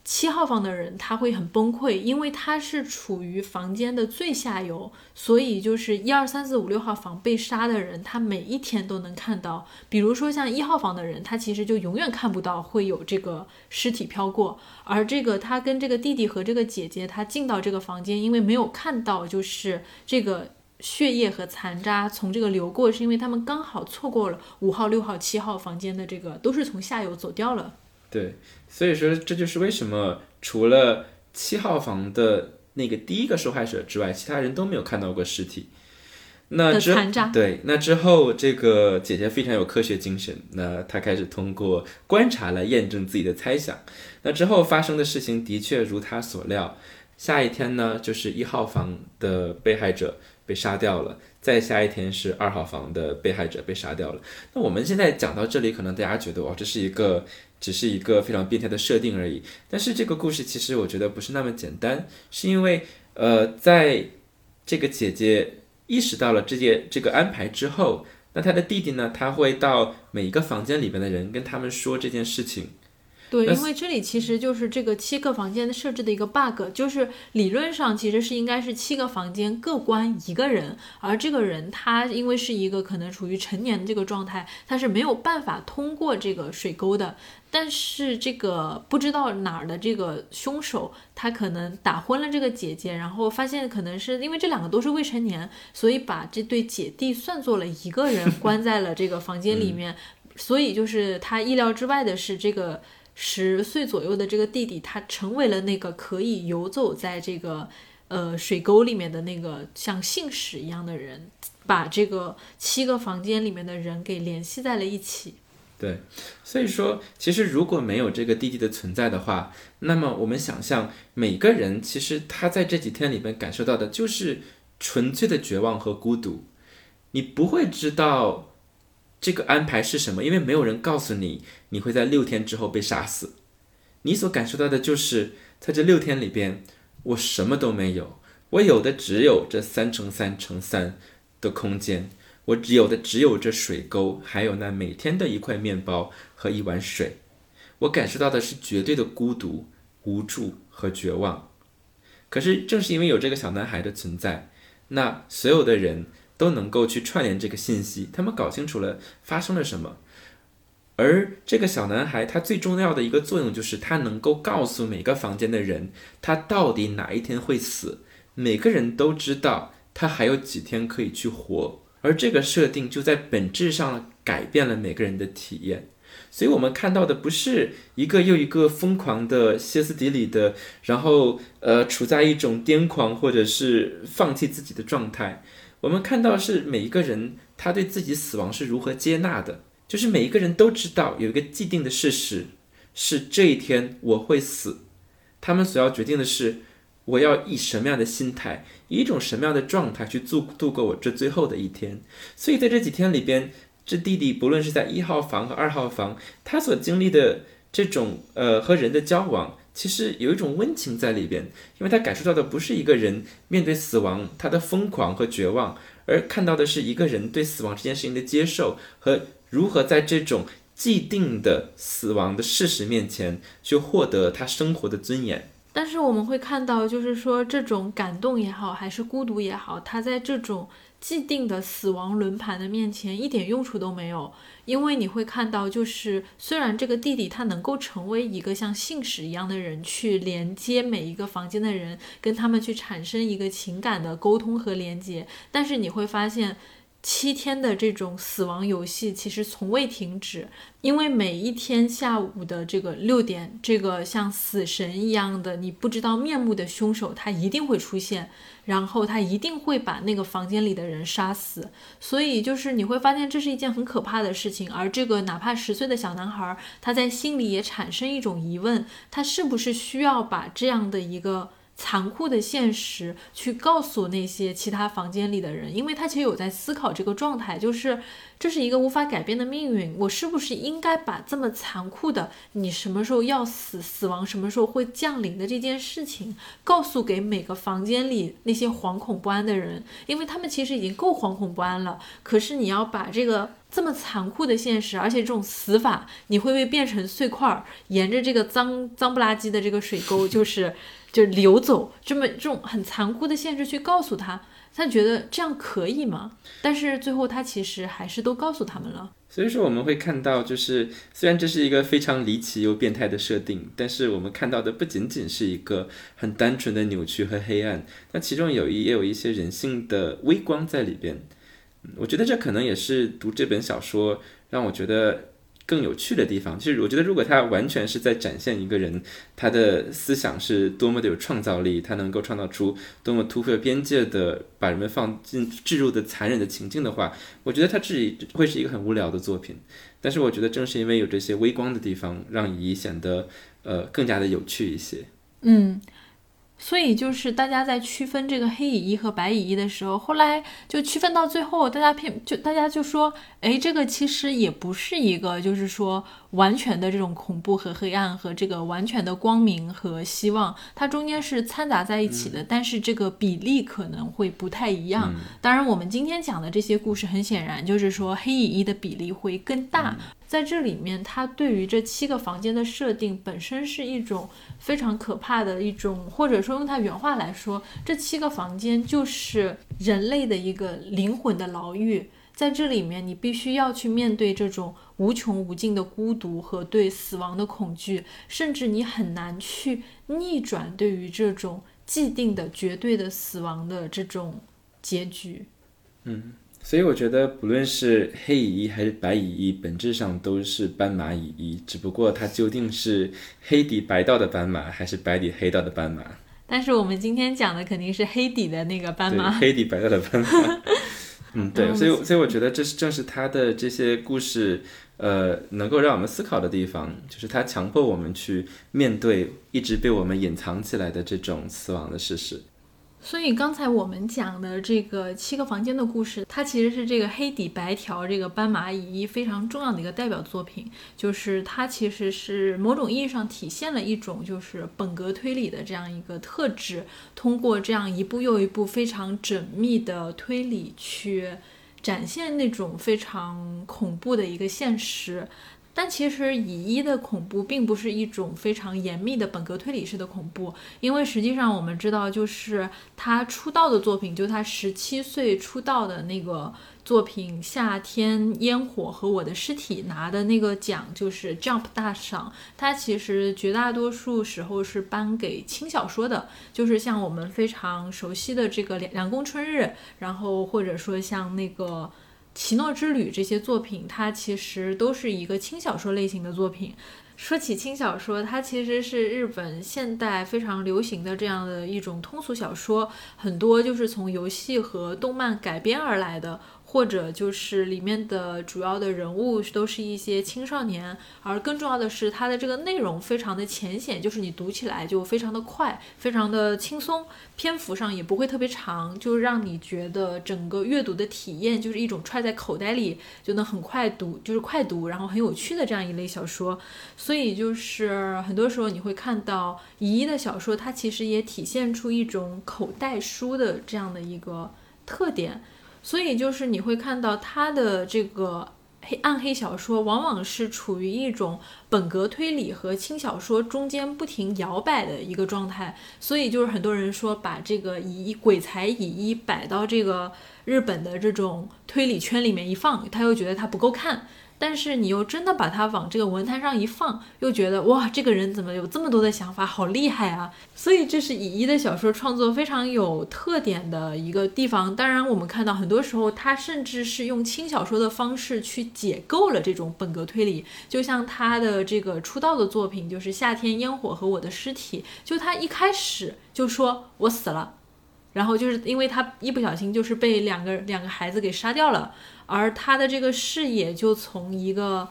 7号房的人他会很崩溃，因为他是处于房间的最下游，所以就是1、2、3、4、5、6号房被杀的人他每一天都能看到。比如说像1号房的人，他其实就永远看不到会有这个尸体飘过。而这个他跟这个弟弟和这个姐姐他进到这个房间，因为没有看到就是这个血液和残渣从这个流过，是因为他们刚好错过了5号、6号、7号房间的这个都是从下游走掉了。对，所以说这就是为什么除了7号房的那个第一个受害者之外，其他人都没有看到过尸体。那之对，那之后这个姐姐非常有科学精神，那她开始通过观察来验证自己的猜想。那之后发生的事情的确如她所料，下一天呢就是1号房的被害者被杀掉了，再下一天是2号房的被害者被杀掉了。那我们现在讲到这里，可能大家觉得哇，这是一个只是一个非常变态的设定而已。但是这个故事其实我觉得不是那么简单，是因为在这个姐姐意识到了这个安排之后，那她的弟弟呢，他会到每一个房间里面的人跟他们说这件事情。对，因为这里其实就是这个七个房间设置的一个 bug， 就是理论上其实是应该是七个房间各关一个人，而这个人他因为是一个可能处于成年的这个状态，他是没有办法通过这个水沟的。但是这个不知道哪儿的这个凶手，他可能打昏了这个姐姐，然后发现可能是因为这两个都是未成年，所以把这对姐弟算作了一个人关在了这个房间里面、所以就是他意料之外的是这个10岁左右的这个弟弟，他成为了那个可以游走在这个水沟里面的那个像信使一样的人，把这个7个房间里面的人给联系在了一起。对，所以说其实如果没有这个弟弟的存在的话，那么我们想象每个人其实他在这几天里面感受到的就是纯粹的绝望和孤独，你不会知道这个安排是什么，因为没有人告诉你你会在6天之后被杀死，你所感受到的就是在这6天里边我什么都没有，我有的只有这3×3×3的空间，我只有这水沟，还有那每天的一块面包和一碗水，我感受到的是绝对的孤独、无助和绝望。可是正是因为有这个小男孩的存在，那所有的人都能够去串联这个信息，他们搞清楚了发生了什么。而这个小男孩他最重要的一个作用就是他能够告诉每个房间的人他到底哪一天会死，每个人都知道他还有几天可以去活，而这个设定就在本质上改变了每个人的体验。所以我们看到的不是一个又一个疯狂的歇斯底里的，然后处在一种癫狂或者是放弃自己的状态，我们看到是每一个人他对自己死亡是如何接纳的，就是每一个人都知道有一个既定的事实是这一天我会死，他们所要决定的是我要以什么样的心态，以一种什么样的状态去度过我这最后的一天。所以在这几天里边，这弟弟不论是在1号房和2号房，他所经历的这种和人的交往其实有一种温情在里边，因为他感受到的不是一个人面对死亡他的疯狂和绝望，而看到的是一个人对死亡这件事情的接受和如何在这种既定的死亡的事实面前去获得他生活的尊严。但是我们会看到，就是说这种感动也好还是孤独也好，他在这种既定的死亡轮盘的面前一点用处都没有。因为你会看到，就是虽然这个弟弟他能够成为一个像信使一样的人，去连接每一个房间的人，跟他们去产生一个情感的沟通和连接，但是你会发现7天的这种死亡游戏其实从未停止。因为每一天下午的这个6点，这个像死神一样的你不知道面目的凶手他一定会出现，然后他一定会把那个房间里的人杀死。所以就是你会发现这是一件很可怕的事情。而这个哪怕10岁的小男孩，他在心里也产生一种疑问，他是不是需要把这样的一个残酷的现实去告诉那些其他房间里的人。因为他其实有在思考这个状态，就是这是一个无法改变的命运，我是不是应该把这么残酷的你什么时候要死，死亡什么时候会降临的这件事情告诉给每个房间里那些惶恐不安的人。因为他们其实已经够惶恐不安了，可是你要把这个这么残酷的现实，而且这种死法你会被变成碎块，沿着这个脏不拉几的这个水沟就流走，这种很残酷的现实去告诉他觉得这样可以吗？但是最后他其实还是都告诉他们了。所以说我们会看到，就是虽然这是一个非常离奇又变态的设定，但是我们看到的不仅仅是一个很单纯的扭曲和黑暗，那其中也有一些人性的微光在里边。我觉得这可能也是读这本小说让我觉得更有趣的地方。其实我觉得如果他完全是在展现一个人他的思想是多么的有创造力，他能够创造出多么突破边界的把人们放进置入的残忍的情境的话，我觉得他自己会是一个很无聊的作品。但是我觉得正是因为有这些微光的地方，让乙显得更加的有趣一些。所以就是大家在区分这个黑乙一和白乙一的时候，后来就区分到最后，大家就说，哎，这个其实也不是一个就是说完全的这种恐怖和黑暗和这个完全的光明和希望，它中间是掺杂在一起的，但是这个比例可能会不太一样。当然我们今天讲的这些故事很显然就是说黑乙一的比例会更大，在这里面他对于这7个房间的设定本身是一种非常可怕的一种，或者说用他原话来说，这7个房间就是人类的一个灵魂的牢狱，在这里面你必须要去面对这种无穷无尽的孤独和对死亡的恐惧，甚至你很难去逆转对于这种既定的绝对的死亡的这种结局。所以我觉得不论是黑蚁蚁还是白蚁蚁，本质上都是斑马蚁蚁，只不过它究竟是黑底白道的斑马还是白底黑道的斑马，但是我们今天讲的肯定是黑底的那个斑马，黑底白道的斑马对，所以我觉得这是正是他的这些故事能够让我们思考的地方，就是他强迫我们去面对一直被我们隐藏起来的这种死亡的事实。所以刚才我们讲的这个7个房间的故事，它其实是这个黑底白条这个斑马蚁蚁非常重要的一个代表作品，就是它其实是某种意义上体现了一种就是本格推理的这样一个特质，通过这样一步又一步非常缜密的推理去展现那种非常恐怖的一个现实。但其实蚁蚁的恐怖并不是一种非常严密的本格推理式的恐怖，因为实际上我们知道，就是他出道的作品，就他17岁出道的那个作品《夏天烟火和我的尸体》拿的那个奖就是 Jump 大赏，它其实绝大多数时候是颁给轻小说的，就是像我们非常熟悉的这个凉宫春日，然后或者说像那个奇诺之旅这些作品，它其实都是一个轻小说类型的作品。说起轻小说，它其实是日本现代非常流行的这样的一种通俗小说，很多就是从游戏和动漫改编而来的，或者就是里面的主要的人物都是一些青少年，而更重要的是它的这个内容非常的浅显，就是你读起来就非常的快，非常的轻松，篇幅上也不会特别长，就让你觉得整个阅读的体验就是一种揣在口袋里就能很快读，就是快读然后很有趣的这样一类小说。所以就是很多时候你会看到蚁蚁的小说，它其实也体现出一种口袋书的这样的一个特点，所以就是你会看到它的这个暗黑小说往往是处于一种本格推理和轻小说中间不停摇摆的一个状态。所以就是很多人说把这个蚁蚁鬼才蚁蚁摆到这个日本的这种推理圈里面一放，他又觉得他不够看，但是你又真的把它往这个文坛上一放，又觉得哇，这个人怎么有这么多的想法，好厉害啊。所以这是蚁蚁的小说创作非常有特点的一个地方。当然我们看到很多时候他甚至是用轻小说的方式去解构了这种本格推理，就像他的这个出道的作品就是《夏天烟火和我的尸体》，就他一开始就说我死了，然后就是因为他一不小心就是被两个孩子给杀掉了，而他的这个视野就从一个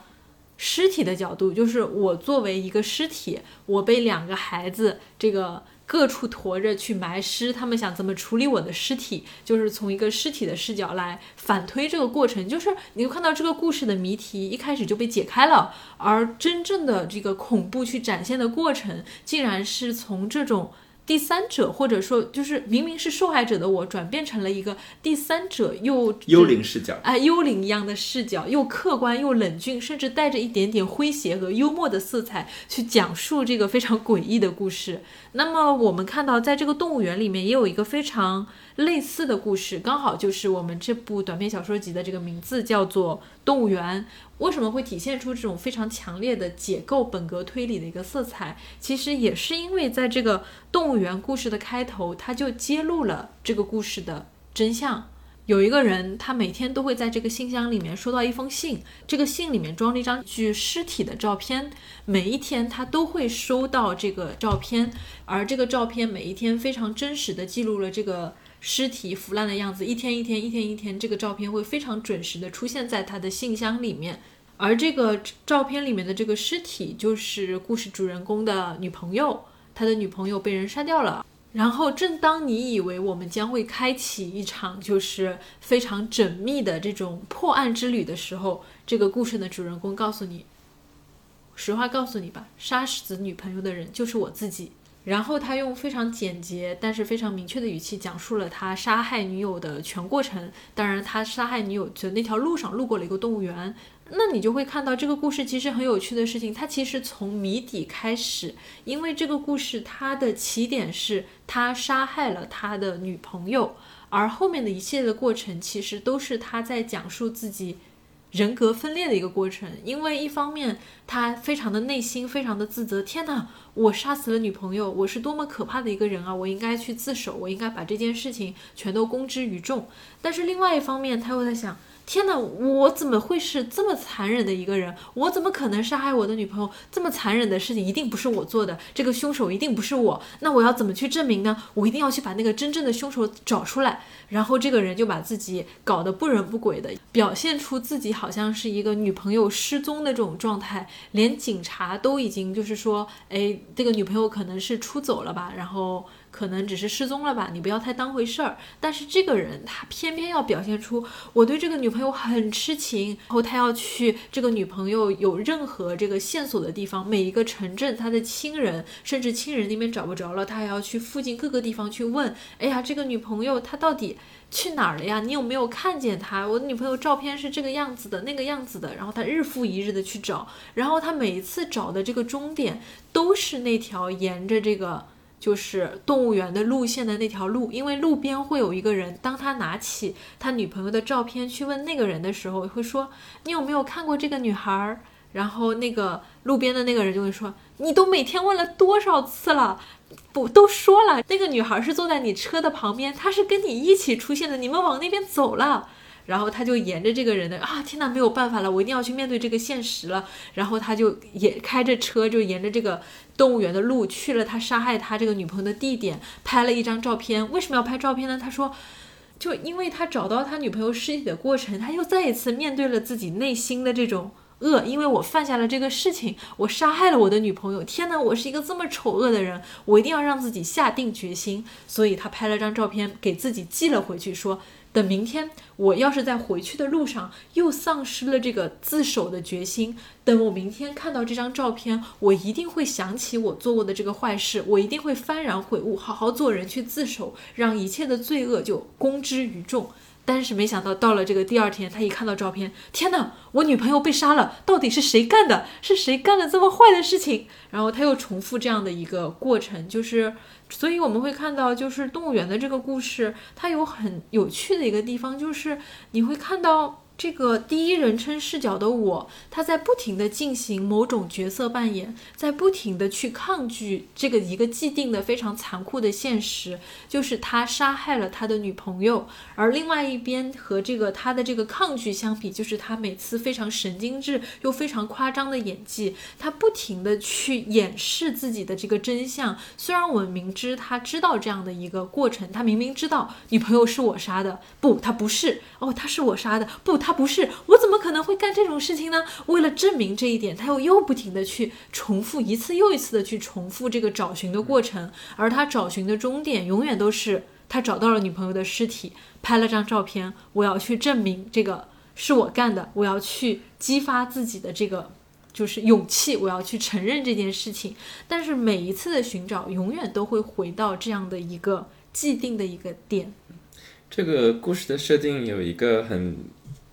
尸体的角度，就是我作为一个尸体，我被2个孩子这个各处驮着去埋尸，他们想怎么处理我的尸体，就是从一个尸体的视角来反推这个过程。就是你看到这个故事的谜题一开始就被解开了，而真正的这个恐怖去展现的过程竟然是从这种第三者，或者说就是明明是受害者的我转变成了一个第三者，又幽灵视角，幽灵一样的视角，又客观又冷峻，甚至带着一点点诙谐和幽默的色彩去讲述这个非常诡异的故事。那么我们看到在这个动物园里面也有一个非常类似的故事，刚好就是我们这部短篇小说集的这个名字叫做动物园。为什么会体现出这种非常强烈的解构本格推理的一个色彩，其实也是因为在这个动物园故事的开头，它就揭露了这个故事的真相。有一个人他每天都会在这个信箱里面收到一封信，这个信里面装了一张具尸体的照片，每一天他都会收到这个照片，而这个照片每一天非常真实的记录了这个尸体腐烂的样子，一天一天，这个照片会非常准时的出现在他的信箱里面。而这个照片里面的这个尸体就是故事主人公的女朋友，他的女朋友被人杀掉了。然后正当你以为我们将会开启一场就是非常缜密的这种破案之旅的时候，这个故事的主人公告诉你，实话告诉你吧，杀死女朋友的人就是我自己。然后他用非常简洁但是非常明确的语气讲述了他杀害女友的全过程。当然他杀害女友的那条路上路过了一个动物园。那你就会看到这个故事其实很有趣的事情，它其实从谜底开始，因为这个故事它的起点是他杀害了他的女朋友，而后面的一系列的过程其实都是他在讲述自己人格分裂的一个过程。因为一方面他非常的内心非常的自责，天哪，我杀死了女朋友，我是多么可怕的一个人啊，我应该去自首，我应该把这件事情全都公之于众。但是另外一方面他又在想，天哪，我怎么会是这么残忍的一个人，我怎么可能杀害我的女朋友，这么残忍的事情一定不是我做的，这个凶手一定不是我，那我要怎么去证明呢？我一定要去把那个真正的凶手找出来。然后这个人就把自己搞得不人不鬼的，表现出自己好像是一个女朋友失踪的这种状态，连警察都已经就是说，哎，这个女朋友可能是出走了吧，然后可能只是失踪了吧，你不要太当回事儿。但是这个人他偏偏要表现出我对这个女朋友很痴情，然后他要去这个女朋友有任何这个线索的地方，每一个城镇他的亲人甚至亲人那边找不着了，他还要去附近各个地方去问，哎呀，这个女朋友她到底去哪儿了呀，你有没有看见她，我的女朋友照片是这个样子的那个样子的。然后他日复一日的去找，然后他每一次找的这个终点都是那条沿着这个就是动物园的路线的那条路，因为路边会有一个人，当他拿起他女朋友的照片去问那个人的时候会说，你有没有看过这个女孩，然后那个路边的那个人就会说，你都每天问了多少次了，不都说了那个女孩是坐在你车的旁边，她是跟你一起出现的，你们往那边走了。然后他就沿着这个人的啊，天哪，没有办法了，我一定要去面对这个现实了。然后他就也开着车，就沿着这个动物园的路去了他杀害他这个女朋友的地点，拍了一张照片。为什么要拍照片呢？他说，就因为他找到他女朋友尸体的过程，他又再一次面对了自己内心的这种恶，因为我犯下了这个事情，我杀害了我的女朋友，天哪，我是一个这么丑恶的人，我一定要让自己下定决心。所以他拍了张照片给自己寄了回去，说等明天我要是在回去的路上又丧失了这个自首的决心，等我明天看到这张照片，我一定会想起我做过的这个坏事，我一定会幡然悔悟，好好做人去自首，让一切的罪恶就公之于众。但是没想到到了这个第二天，他一看到照片，天哪，我女朋友被杀了，到底是谁干的，是谁干了这么坏的事情。然后他又重复这样的一个过程，就是所以我们会看到，就是动物园的这个故事它有很有趣的一个地方，就是你会看到这个第一人称视角的我，他在不停的进行某种角色扮演，在不停的去抗拒这个一个既定的非常残酷的现实，就是他杀害了他的女朋友。而另外一边和这个他的这个抗拒相比，就是他每次非常神经质又非常夸张的演技，他不停的去掩饰自己的这个真相。虽然我们明知他知道这样的一个过程，他明明知道女朋友是我杀的，不，他不是，哦，他是我杀的，不，他不是，我怎么可能会干这种事情呢？为了证明这一点，他又不停的去重复，一次又一次的去重复这个找寻的过程。而他找寻的终点永远都是他找到了女朋友的尸体，拍了张照片，我要去证明这个是我干的，我要去激发自己的这个就是勇气，我要去承认这件事情。但是每一次的寻找永远都会回到这样的一个既定的一个点。这个故事的设定有一个很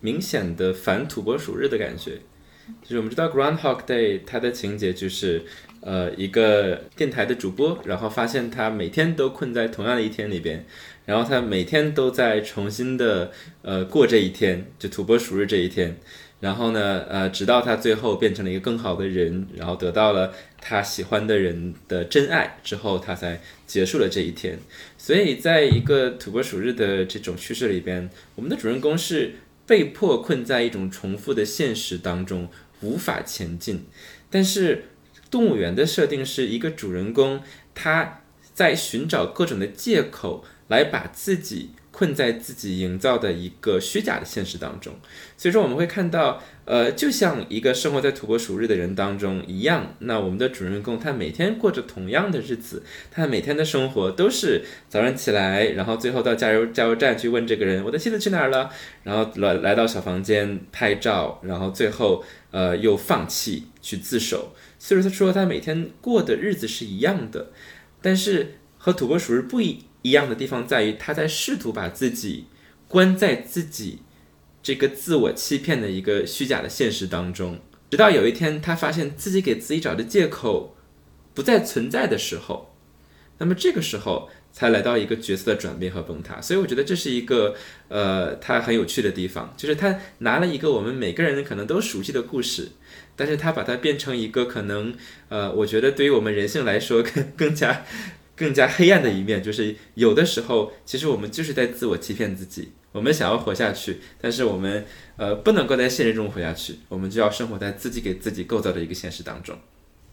明显的反土拨鼠日的感觉，就是我们知道 Groundhog Day 它的情节就是一个电台的主播，然后发现他每天都困在同样的一天里边，然后他每天都在重新的过这一天，就土拨鼠日这一天。然后呢直到他最后变成了一个更好的人，然后得到了他喜欢的人的真爱之后，他才结束了这一天。所以在一个土拨鼠日的这种叙事里边，我们的主人公是被迫困在一种重复的现实当中无法前进。但是动物园的设定是一个主人公，他在寻找各种的借口来把自己困在自己营造的一个虚假的现实当中。所以说我们会看到就像一个生活在土拨鼠日的人当中一样，那我们的主人公他每天过着同样的日子，他每天的生活都是早上起来，然后最后到加油站去问这个人我的妻子去哪儿了，然后 来到小房间拍照，然后最后又放弃去自首。所以说他每天过的日子是一样的。但是和土拨鼠不一样的地方在于，他在试图把自己关在自己这个自我欺骗的一个虚假的现实当中，直到有一天他发现自己给自己找的借口不再存在的时候，那么这个时候才来到一个角色的转变和崩塌。所以我觉得这是一个他很有趣的地方，就是他拿了一个我们每个人可能都熟悉的故事，但是他把它变成一个可能我觉得对于我们人性来说更加黑暗的一面，就是有的时候其实我们就是在自我欺骗自己，我们想要活下去，但是我们不能够在现实中活下去，我们就要生活在自己给自己构造的一个现实当中。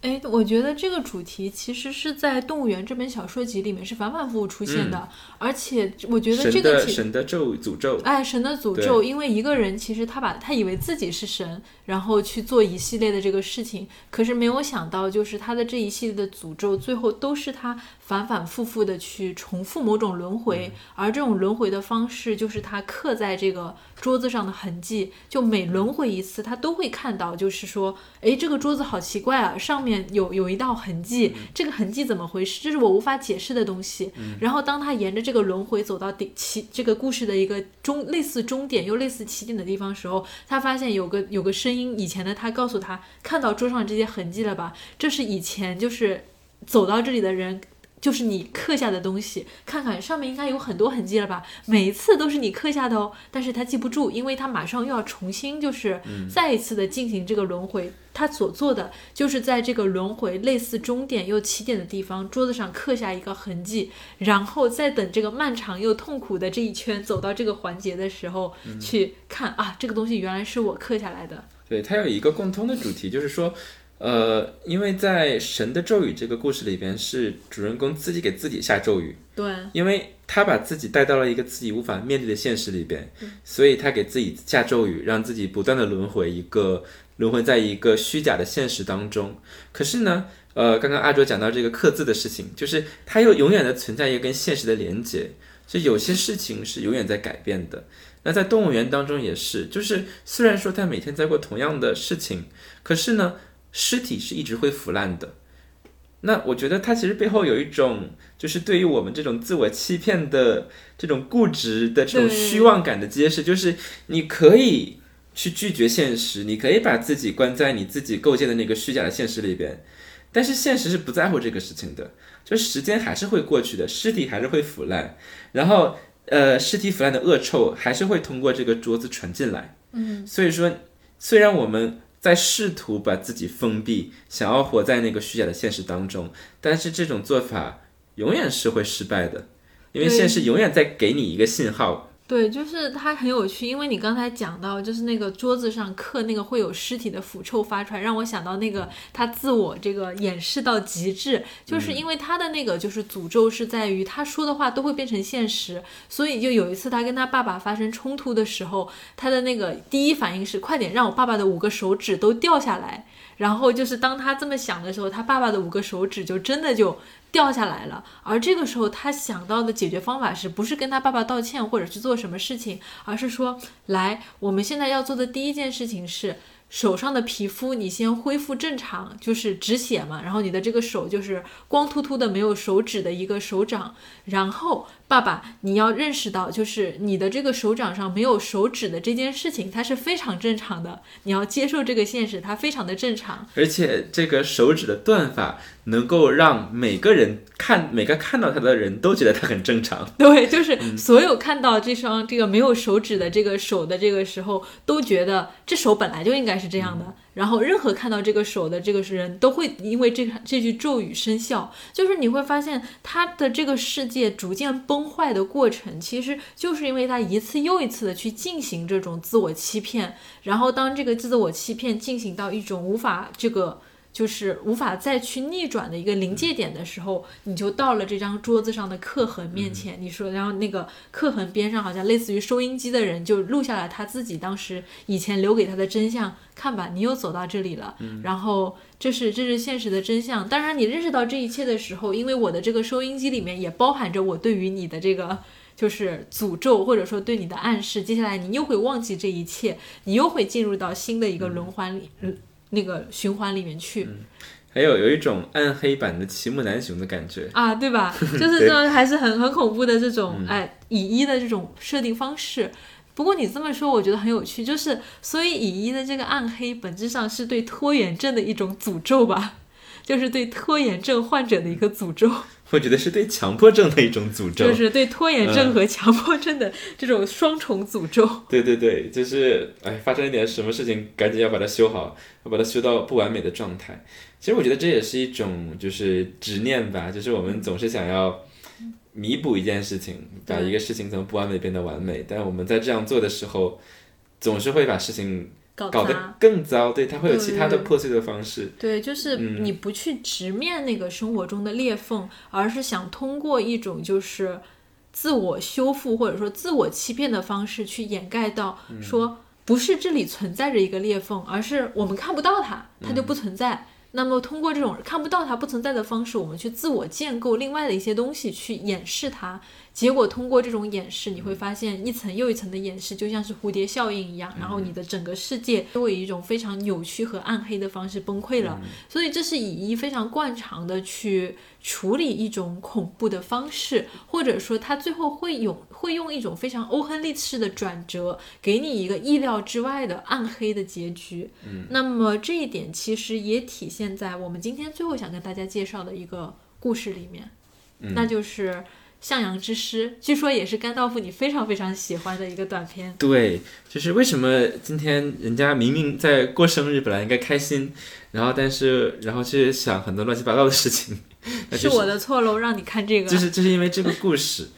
哎，我觉得这个主题其实是在《动物园》这本小说集里面是反反复复出现的，而且我觉得这个神的诅咒，哎，神的诅咒，因为一个人其实他以为自己是神，然后去做一系列的这个事情，可是没有想到就是他的这一系列的诅咒，最后都是他反反复复的去重复某种轮回，而这种轮回的方式就是他刻在这个桌子上的痕迹，就每轮回一次他都会看到，就是说哎，这个桌子好奇怪啊，上面有一道痕迹，这个痕迹怎么回事，这是我无法解释的东西，然后当他沿着这个轮回走到这个故事的一个类似终点又类似起点的地方的时候，他发现有个声音，以前的他告诉他，看到桌上这些痕迹了吧，这是以前就是走到这里的人，就是你刻下的东西，看看上面应该有很多痕迹了吧，每一次都是你刻下的哦，但是他记不住，因为他马上又要重新就是再一次的进行这个轮回，他所做的就是在这个轮回类似终点又起点的地方桌子上刻下一个痕迹，然后再等这个漫长又痛苦的这一圈走到这个环节的时候去看啊，这个东西原来是我刻下来的。对，他有一个共通的主题，就是说因为在《神的咒语》这个故事里边，是主人公自己给自己下咒语。对，因为他把自己带到了一个自己无法面对的现实里边，所以他给自己下咒语，让自己不断的轮回在一个虚假的现实当中。可是呢，刚刚阿卓讲到这个刻字的事情，就是他又永远的存在一个跟现实的连接，所以有些事情是永远在改变的。那在动物园当中也是，就是虽然说他每天在过同样的事情，可是呢尸体是一直会腐烂的。那我觉得它其实背后有一种，就是对于我们这种自我欺骗的这种固执的这种虚妄感的揭示，就是你可以去拒绝现实，你可以把自己关在你自己构建的那个虚假的现实里边，但是现实是不在乎这个事情的，就时间还是会过去的，尸体还是会腐烂，然后尸体腐烂的恶臭还是会通过这个桌子传进来。所以说虽然我们在试图把自己封闭，想要活在那个虚假的现实当中，但是这种做法永远是会失败的，因为现实永远在给你一个信号。对，就是它很有趣，因为你刚才讲到就是那个桌子上刻那个会有尸体的腐臭发出来，让我想到那个他自我这个掩饰到极致，就是因为他的那个就是诅咒是在于他说的话都会变成现实，所以就有一次他跟他爸爸发生冲突的时候，他的那个第一反应是快点让我爸爸的5个手指都掉下来，然后就是当他这么想的时候，他爸爸的5个手指就真的就掉下来了，而这个时候他想到的解决方法是不是跟他爸爸道歉或者去做什么事情，而是说来，我们现在要做的第一件事情是手上的皮肤你先恢复正常，就是止血嘛，然后你的这个手就是光秃秃的没有手指的一个手掌，然后爸爸你要认识到就是你的这个手掌上没有手指的这件事情它是非常正常的，你要接受这个现实，它非常的正常，而且这个手指的断法能够让每个看到他的人都觉得他很正常。对，就是所有看到这双这个没有手指的这个手的这个时候都觉得这手本来就应该是这样的，然后任何看到这个手的这个人都会因为这句咒语生效，就是你会发现他的这个世界逐渐崩坏的过程，其实就是因为他一次又一次的去进行这种自我欺骗，然后当这个自我欺骗进行到一种无法再去逆转的一个临界点的时候，你就到了这张桌子上的刻痕面前。你说，然后那个刻痕边上好像类似于收音机的人就录下来他自己当时以前留给他的真相，看吧，你又走到这里了，然后这是现实的真相。当然你认识到这一切的时候，因为我的这个收音机里面也包含着我对于你的这个就是诅咒，或者说对你的暗示，接下来你又会忘记这一切，你又会进入到新的一个那个循环里面去。还有一种暗黑版的奇木南雄的感觉啊，对吧？就是这种还是很恐怖的这种乙一的这种设定方式。不过你这么说我觉得很有趣，就是所以乙一的这个暗黑本质上是对拖延症的一种诅咒吧，就是对拖延症患者的一个诅咒。我觉得是对强迫症的一种诅咒，就是对拖延症和强迫症的这种双重诅咒。对对对，就是发生一点什么事情赶紧要把它修好，要把它修到不完美的状态。其实我觉得这也是一种就是执念吧，就是我们总是想要弥补一件事情，把一个事情从不完美变得完美，但我们在这样做的时候总是会把事情搞得更糟。对，它会有其他的破碎的方式。 对，就是你不去直面那个生活中的裂缝，而是想通过一种就是自我修复或者说自我欺骗的方式去掩盖到说不是这里存在着一个裂缝，而是我们看不到它，它就不存在。那么通过这种看不到它不存在的方式，我们去自我建构另外的一些东西去掩饰它，结果通过这种掩饰你会发现一层又一层的掩饰就像是蝴蝶效应一样，然后你的整个世界都以一种非常扭曲和暗黑的方式崩溃了。所以这是以一非常惯常的去处理一种恐怖的方式，或者说它最后会用一种非常欧亨利式的转折给你一个意料之外的暗黑的结局。那么这一点其实也体现在我们今天最后想跟大家介绍的一个故事里面，那就是向阳之诗，据说也是甘道夫你非常非常喜欢的一个短片。对，就是为什么今天人家明明在过生日本来应该开心，然后去想很多乱七八糟的事情，就是我的错喽，让你看这个，就是因为这个故事。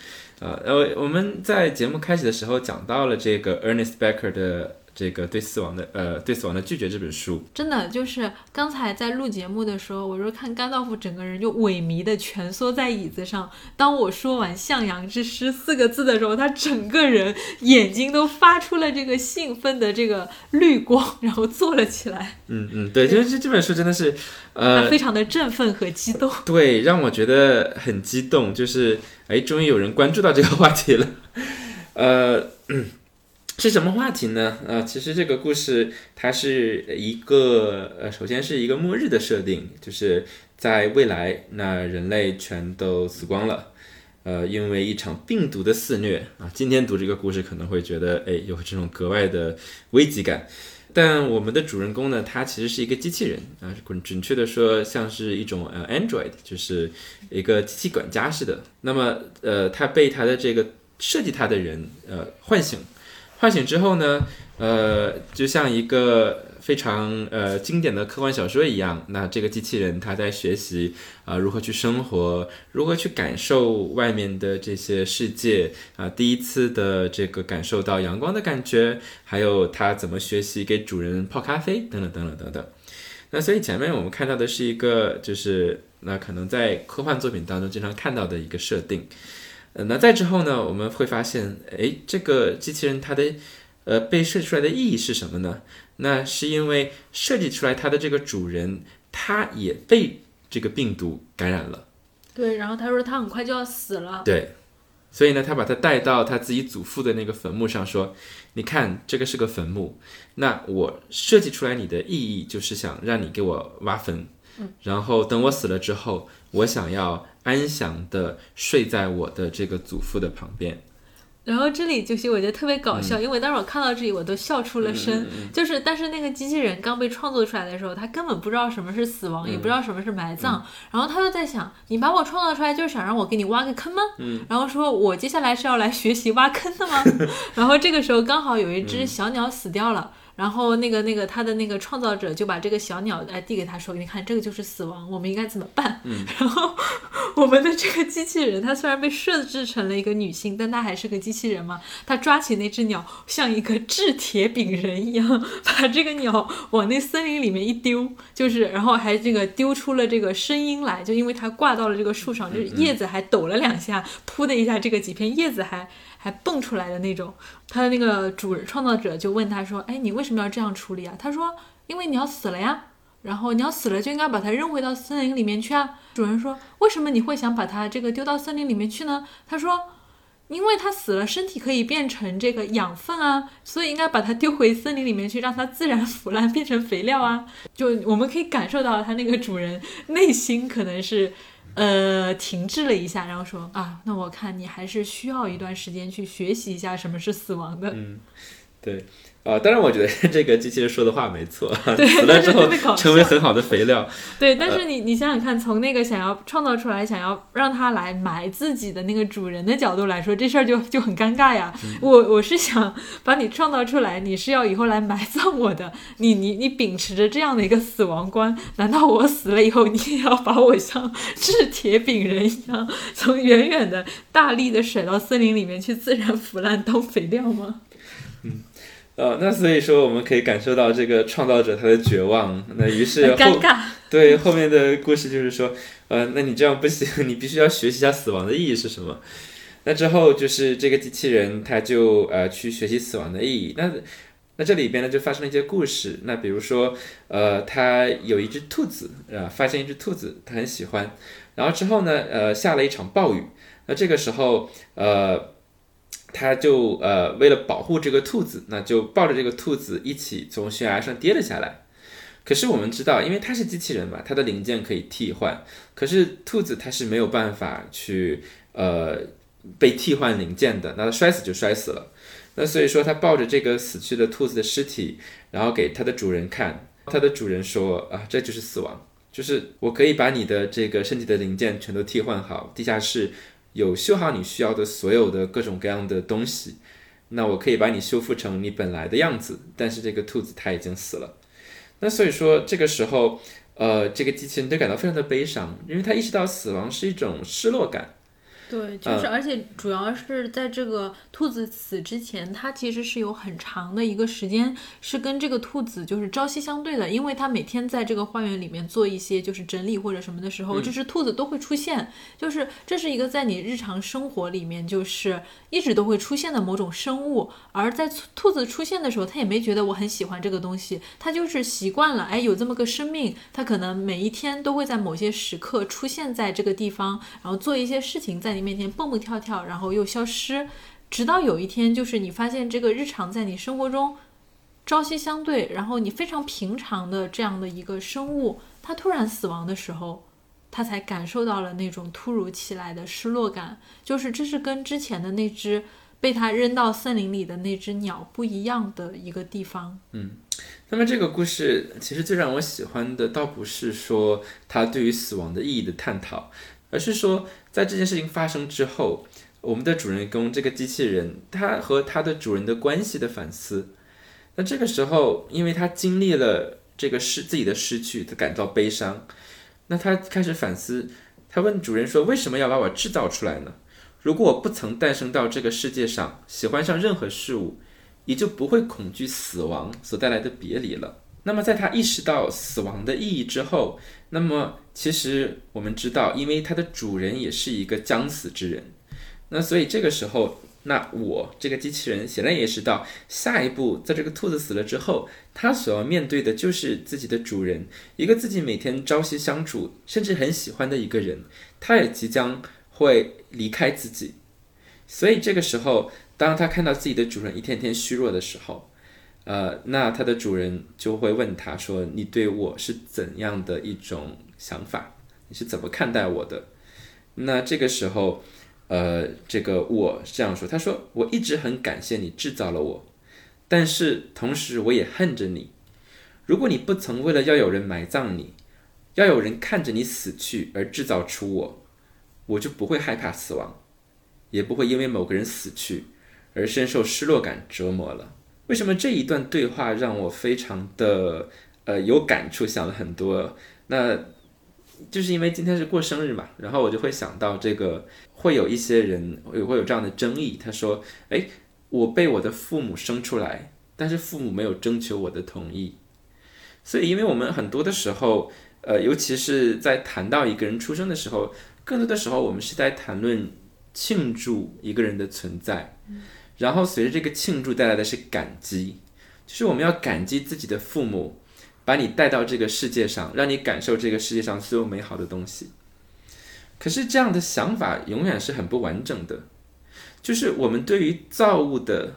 我们在节目开始的时候讲到了这个 Ernest Becker 的这个对死亡的拒绝这本书，真的就是刚才在录节目的时候，我说看甘道夫整个人就萎靡的蜷缩在椅子上，当我说完向阳之诗四个字的时候，他整个人眼睛都发出了这个兴奋的这个绿光，然后坐了起来。对，就是这本书真的是他非常的振奋和激动。对，让我觉得很激动，就是终于有人关注到这个话题了。是什么话题呢？其实这个故事它是一个首先是一个末日的设定，就是在未来那人类全都死光了，因为一场病毒的肆虐啊。今天读这个故事可能会觉得有这种格外的危机感，但我们的主人公呢，他其实是一个机器人啊，准确的说像是一种Android， 就是一个机器管家似的。那么他被他的这个设计他的人唤醒之后呢，就像一个非常经典的科幻小说一样，那这个机器人他在学习如何去生活，如何去感受外面的这些世界啊，第一次的这个感受到阳光的感觉，还有他怎么学习给主人泡咖啡等等等等等等。那所以前面我们看到的是一个就是那可能在科幻作品当中经常看到的一个设定。那再之后呢，我们会发现这个机器人它的被设计出来的意义是什么呢？那是因为设计出来它的这个主人他也被这个病毒感染了。对，然后他说他很快就要死了。对，所以呢他把他带到他自己祖父的那个坟墓上，说你看这个是个坟墓，那我设计出来你的意义就是想让你给我挖坟，然后等我死了之后我想要安详地睡在我的这个祖父的旁边。然后这里就是我觉得特别搞笑，因为当时我看到这里我都笑出了声，就是但是那个机器人刚被创作出来的时候他根本不知道什么是死亡，也不知道什么是埋葬，然后他就在想你把我创造出来就是想让我给你挖个坑吗？然后说我接下来是要来学习挖坑的吗？然后这个时候刚好有一只小鸟死掉了，然后那个他的那个创造者就把这个小鸟递给他说你看这个就是死亡，我们应该怎么办？然后我们的这个机器人他虽然被设置成了一个女性，但他还是个机器人嘛，他抓起那只鸟像一个掷铁饼人一样把这个鸟往那森林里面一丢，就是然后还这个丢出了这个声音来，就因为他挂到了这个树上，就是叶子还抖了两下，扑的一下这个几片叶子还蹦出来的那种。他的那个主人创造者就问他说你为什么要这样处理啊？他说因为你要死了呀，然后你要死了就应该把它扔回到森林里面去啊。主人说为什么你会想把它这个丢到森林里面去呢？他说因为它死了身体可以变成这个养分啊，所以应该把它丢回森林里面去，让它自然腐烂变成肥料啊。就我们可以感受到它那个主人内心可能是停滞了一下，然后说啊，那我看你还是需要一段时间去学习一下什么是死亡的。嗯，对啊，当然我觉得这个机器人说的话没错，死了之后成为很好的肥料。对，但是你想想看，从那个想要创造出来想要让它来埋自己的那个主人的角度来说，这事儿就很尴尬呀。我是想把你创造出来，你是要以后来埋葬我的，你秉持着这样的一个死亡观，难道我死了以后你也要把我像制铁饼人一样从远远的大力的甩到森林里面去自然腐烂当肥料吗？嗯，那所以说我们可以感受到这个创造者他的绝望，那于是尴尬。对，后面的故事就是说那你这样不行，你必须要学习一下死亡的意义是什么。那之后就是这个机器人他就去学习死亡的意义。那这里边呢就发生了一些故事。那比如说他有一只兔子发现一只兔子他很喜欢，然后之后呢下了一场暴雨，那这个时候他就为了保护这个兔子，那就抱着这个兔子一起从悬崖上跌了下来。可是我们知道，因为它是机器人嘛，它的零件可以替换，可是兔子它是没有办法去被替换零件的，那它摔死就摔死了。那所以说它抱着这个死去的兔子的尸体，然后给它的主人看，它的主人说啊，这就是死亡，就是我可以把你的这个身体的零件全都替换好，地下室有修好你需要的所有的各种各样的东西，那我可以把你修复成你本来的样子，但是这个兔子它已经死了。那所以说这个时候这个机器人就感到非常的悲伤，因为他意识到死亡是一种失落感。对，就是而且主要是在这个兔子死之前，它其实是有很长的一个时间是跟这个兔子就是朝夕相对的，因为它每天在这个花园里面做一些就是整理或者什么的时候，就是兔子都会出现，就是这是一个在你日常生活里面就是一直都会出现的某种生物。而在兔子出现的时候，它也没觉得我很喜欢这个东西，它就是习惯了，哎，有这么个生命，它可能每一天都会在某些时刻出现在这个地方，然后做一些事情在你面前蹦蹦跳跳，然后又消失，直到有一天就是你发现这个日常在你生活中朝夕相对，然后你非常平常的这样的一个生物，它突然死亡的时候，他才感受到了那种突如其来的失落感。就是这是跟之前的那只被他扔到森林里的那只鸟不一样的一个地方。嗯，那么这个故事其实最让我喜欢的倒不是说他对于死亡的意义的探讨，而是说在这件事情发生之后，我们的主人公这个机器人他和他的主人的关系的反思。那这个时候因为他经历了这个自己的失去，他感到悲伤，那他开始反思，他问主人说，为什么要把我制造出来呢？如果我不曾诞生到这个世界上，喜欢上任何事物，也就不会恐惧死亡所带来的别离了。那么在他意识到死亡的意义之后，那么其实我们知道，因为他的主人也是一个将死之人，那所以这个时候，那我这个机器人显然也知道，下一步在这个兔子死了之后，他所要面对的就是自己的主人，一个自己每天朝夕相处甚至很喜欢的一个人，他也即将会离开自己。所以这个时候当他看到自己的主人一天天虚弱的时候，那他的主人就会问他说，你对我是怎样的一种想法，你是怎么看待我的？那这个时候这个我这样说，他说，我一直很感谢你制造了我，但是同时我也恨着你，如果你不曾为了要有人埋葬你，要有人看着你死去而制造出我，我就不会害怕死亡，也不会因为某个人死去而深受失落感折磨了。为什么这一段对话让我非常的有感触，想了很多，那就是因为今天是过生日嘛，然后我就会想到这个会有一些人会有这样的争议，他说，哎，我被我的父母生出来，但是父母没有征求我的同意。所以因为我们很多的时候尤其是在谈到一个人出生的时候，更多的时候我们是在谈论庆祝一个人的存在，然后随着这个庆祝带来的是感激，就是我们要感激自己的父母把你带到这个世界上，让你感受这个世界上所有美好的东西。可是这样的想法永远是很不完整的，就是我们对于造物的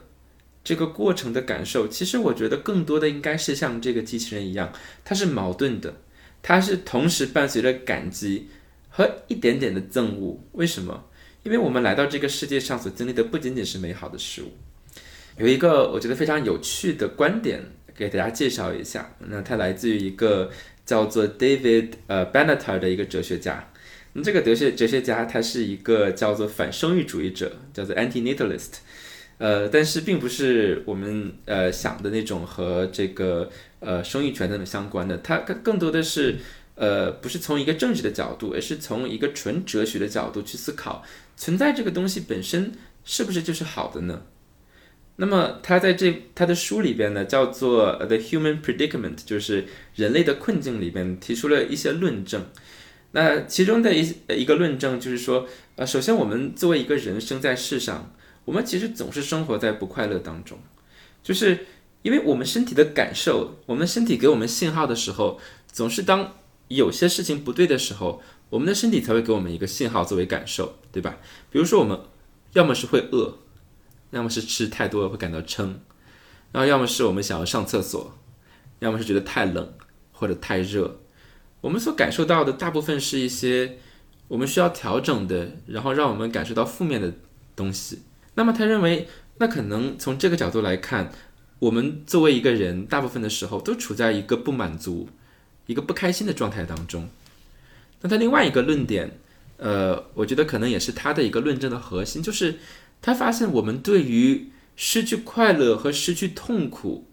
这个过程的感受，其实我觉得更多的应该是像这个机器人一样，它是矛盾的，它是同时伴随着感激和一点点的憎恶。为什么？因为我们来到这个世界上所经历的不仅仅是美好的事物。有一个我觉得非常有趣的观点给大家介绍一下，那它来自于一个叫做 David Benatar 的一个哲学家。那这个哲学家他是一个叫做反生育主义者，叫做 antinatalist， 但是并不是我们想的那种和这个生育权等等相关的，它更多的是不是从一个政治的角度，而是从一个纯哲学的角度去思考存在这个东西本身是不是就是好的呢？那么他在他的书里边呢，叫做 The Human Predicament， 就是人类的困境里边提出了一些论证。那其中的一个论证就是说，首先我们作为一个人生在世上，我们其实总是生活在不快乐当中，就是因为我们身体的感受，我们身体给我们信号的时候，总是当有些事情不对的时候，我们的身体才会给我们一个信号作为感受，对吧？比如说我们要么是会饿，要么是吃太多会感到撑，然后要么是我们想要上厕所，要么是觉得太冷或者太热。我们所感受到的大部分是一些我们需要调整的，然后让我们感受到负面的东西。那么他认为，那可能从这个角度来看，我们作为一个人大部分的时候都处在一个不满足，一个不开心的状态当中。那他另外一个论点，我觉得可能也是他的一个论证的核心，就是他发现我们对于失去快乐和失去痛苦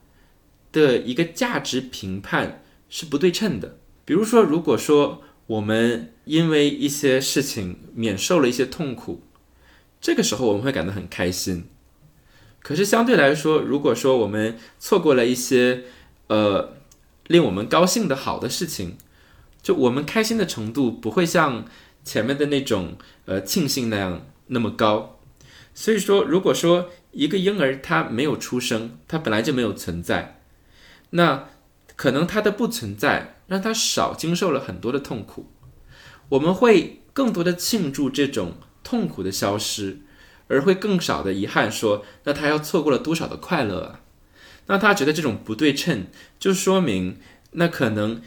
的一个价值评判是不对称的。比如说，如果说我们因为一些事情免受了一些痛苦，这个时候我们会感到很开心。可是相对来说，如果说我们错过了一些令我们高兴的好的事情，就我们开心的程度不会像前面的那种庆幸那样那么高。所以说，如果说一个婴儿他没有出生，他本来就没有存在，那可能他的不存在让他少经受了很多的痛苦，我们会更多的庆祝这种痛苦的消失，而会更少的遗憾说那他要错过了多少的快乐啊。那他觉得这种不对称就说明，那可能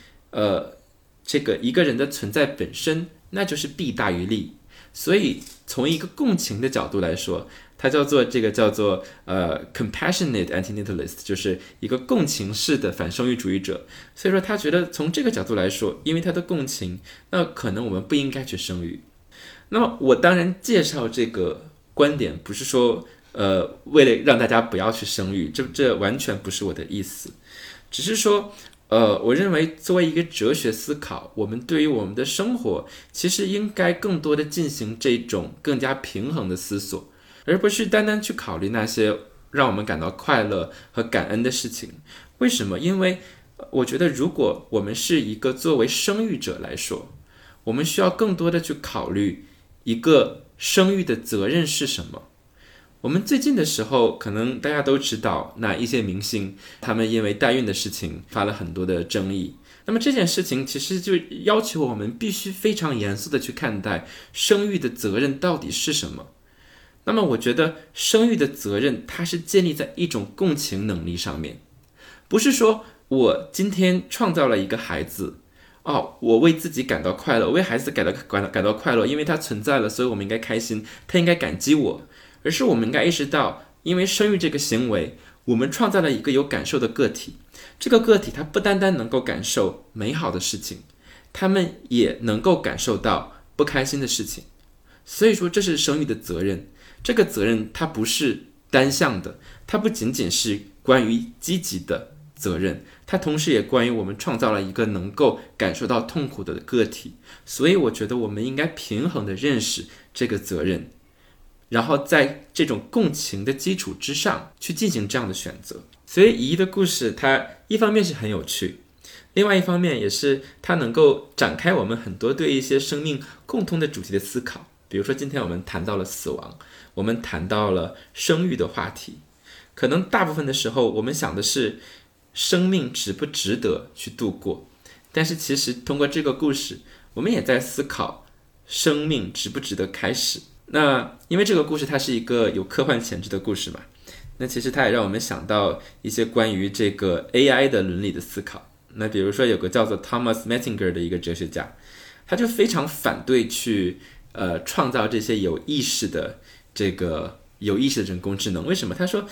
这个一个人的存在本身那就是弊大于利。所以从一个共情的角度来说，它叫做compassionate antinatalist， 就是一个共情式的反生育主义者。所以说他觉得从这个角度来说，因为他的共情，那可能我们不应该去生育。那么我当然介绍这个观点不是说为了让大家不要去生育，这完全不是我的意思，只是说我认为作为一个哲学思考，我们对于我们的生活其实应该更多的进行这种更加平衡的思索，而不是单单去考虑那些让我们感到快乐和感恩的事情。为什么？因为我觉得如果我们是一个作为生育者来说，我们需要更多的去考虑一个生育的责任是什么。我们最近的时候可能大家都知道，那一些明星他们因为代孕的事情发了很多的争议。那么这件事情其实就要求我们必须非常严肃的去看待生育的责任到底是什么。那么我觉得生育的责任它是建立在一种共情能力上面，不是说我今天创造了一个孩子，我为自己感到快乐，为孩子感到快乐，因为他存在了，所以我们应该开心，他应该感激我。而是我们应该意识到，因为生育这个行为，我们创造了一个有感受的个体，这个个体它不单单能够感受美好的事情，他们也能够感受到不开心的事情。所以说这是生育的责任，这个责任它不是单向的，它不仅仅是关于积极的责任，它同时也关于我们创造了一个能够感受到痛苦的个体。所以我觉得我们应该平衡地认识这个责任，然后在这种共情的基础之上去进行这样的选择。所以乙一的故事它一方面是很有趣，另外一方面也是它能够展开我们很多对一些生命共通的主题的思考。比如说今天我们谈到了死亡，我们谈到了生育的话题，可能大部分的时候我们想的是生命值不值得去度过，但是其实通过这个故事我们也在思考生命值不值得开始。那因为这个故事它是一个有科幻潜质的故事嘛，那其实它也让我们想到一些关于这个 AI 的伦理的思考。那比如说有个叫做 Thomas Metzinger 的一个哲学家，他就非常反对去创造这些有意识的人工智能。为什么？他说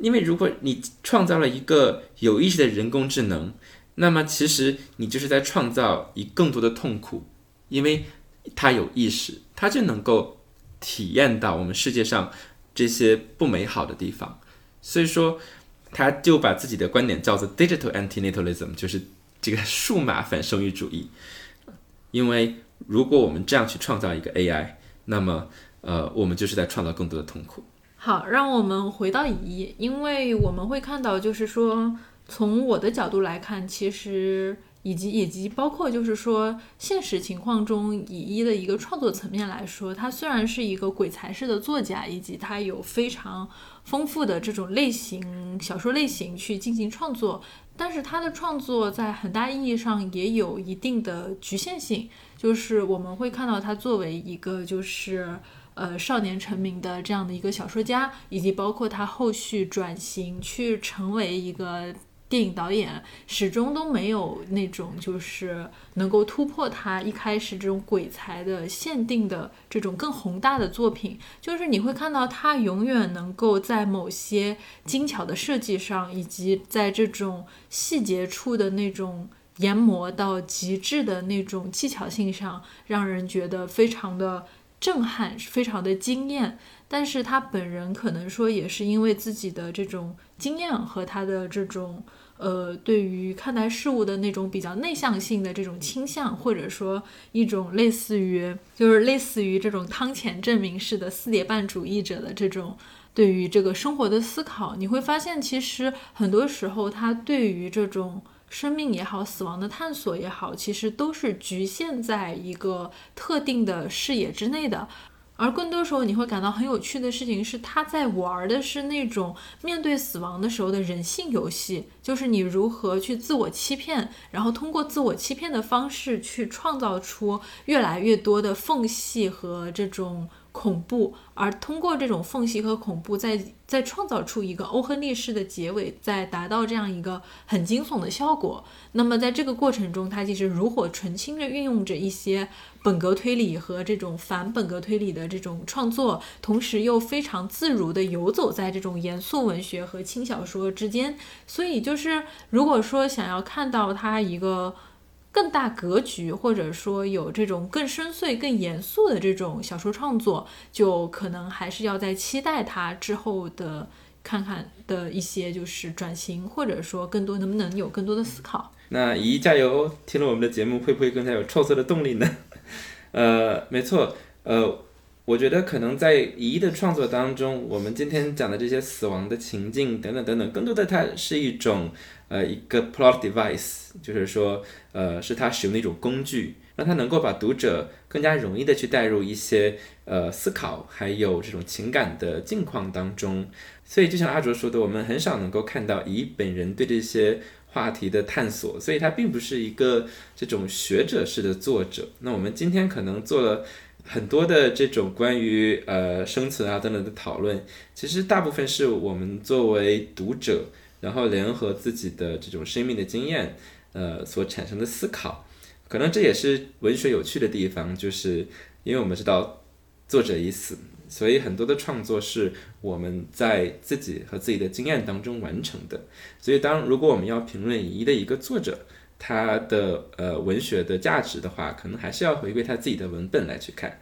因为如果你创造了一个有意识的人工智能，那么其实你就是在创造以更多的痛苦，因为它有意识，它就能够体验到我们世界上这些不美好的地方。所以说他就把自己的观点叫做 digital antinatalism， 就是这个数码反生育主义。因为如果我们这样去创造一个 AI， 那么我们就是在创造更多的痛苦。好，让我们回到一，因为我们会看到就是说从我的角度来看，其实以及包括就是说现实情况中以一的一个创作层面来说，他虽然是一个鬼才式的作家，以及他有非常丰富的这种类型小说类型去进行创作，但是他的创作在很大意义上也有一定的局限性。就是我们会看到他作为一个就是少年成名的这样的一个小说家，以及包括他后续转型去成为一个电影导演，始终都没有那种就是能够突破他一开始这种鬼才的限定的这种更宏大的作品。就是你会看到他永远能够在某些精巧的设计上，以及在这种细节处的那种研磨到极致的那种技巧性上，让人觉得非常的震撼，非常的惊艳。但是他本人可能说也是因为自己的这种经验和他的这种对于看待事物的那种比较内向性的这种倾向，或者说一种类似于这种汤浅证明式的四叠半主义者的这种对于这个生活的思考，你会发现其实很多时候他对于这种生命也好，死亡的探索也好，其实都是局限在一个特定的视野之内的。而更多时候你会感到很有趣的事情是，他在玩的是那种面对死亡的时候的人性游戏，就是你如何去自我欺骗，然后通过自我欺骗的方式去创造出越来越多的缝隙和这种恐怖，而通过这种缝隙和恐怖再创造出一个欧亨利式的结尾，再达到这样一个很惊悚的效果。那么在这个过程中，他其实如何澄清着运用着一些本格推理和这种反本格推理的这种创作，同时又非常自如地游走在这种严肃文学和轻小说之间。所以就是如果说想要看到他一个更大格局，或者说有这种更深邃更严肃的这种小说创作，就可能还是要再期待它之后的看看的一些就是转型，或者说更多能不能有更多的思考。那一加油，听了我们的节目会不会更加有创作的动力呢？没错，我觉得可能在一的创作当中，我们今天讲的这些死亡的情境等等等等，更多的它是一种一个 plot device， 就是说是它使用的一种工具，让它能够把读者更加容易的去带入一些思考还有这种情感的境况当中。所以就像阿卓说的，我们很少能够看到一本人对这些话题的探索，所以他并不是一个这种学者式的作者。那我们今天可能做了很多的这种关于生存啊等等的讨论，其实大部分是我们作为读者，然后联合自己的这种生命的经验所产生的思考。可能这也是文学有趣的地方，就是因为我们知道作者已死，所以很多的创作是我们在自己和自己的经验当中完成的。所以如果我们要评论一的一个作者他的文学的价值的话，可能还是要回归他自己的文本来去看。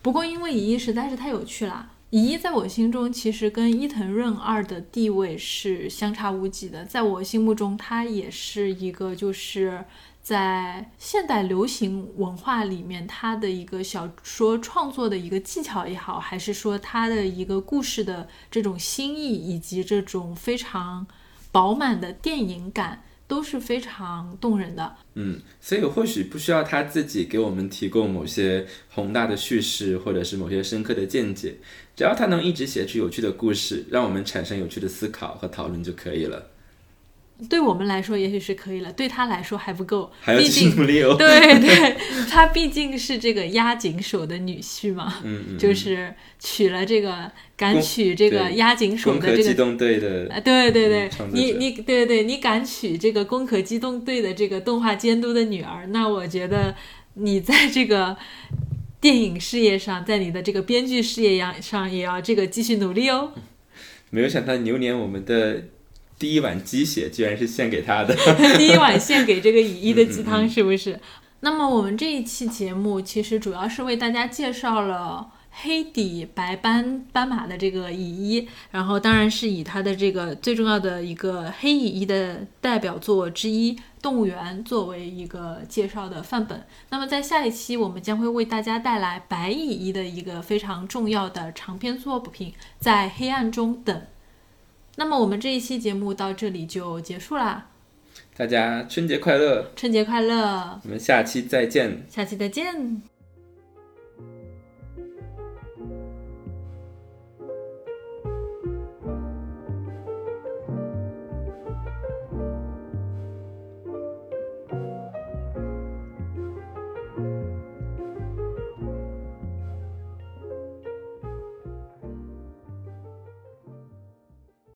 不过因为一实在是太有趣了，一在我心中其实跟伊藤润二的地位是相差无几的。在我心目中他也是一个就是在现代流行文化里面他的一个小说创作的一个技巧也好，还是说他的一个故事的这种新意，以及这种非常饱满的电影感，都是非常动人的。所以或许不需要他自己给我们提供某些宏大的叙事，或者是某些深刻的见解，只要他能一直写出有趣的故事，让我们产生有趣的思考和讨论就可以了。对我们来说也许是可以了，对他来说还不够，还要继续努力哦。对对，他毕竟是这个押井守的女婿嘛，就是娶了这个敢娶这个押井守的这个攻壳机动队的，对对对，你敢娶这个攻壳机动队的这个动画监督的女儿，那我觉得你在这个电影事业上，在你的这个编剧事业上也要这个继续努力哦。没有想到牛年我们的第一碗鸡血居然是献给他的第一碗献给这个乙一的鸡汤，是不是？那么我们这一期节目其实主要是为大家介绍了黑底白斑马的这个乙一，然后当然是以他的这个最重要的一个黑乙一的代表作之一《动物园》作为一个介绍的范本。那么在下一期我们将会为大家带来白乙一的一个非常重要的长篇作品，在黑暗中等。那么我们这一期节目到这里就结束啦，大家春节快乐，春节快乐，我们下期再见，下期再见。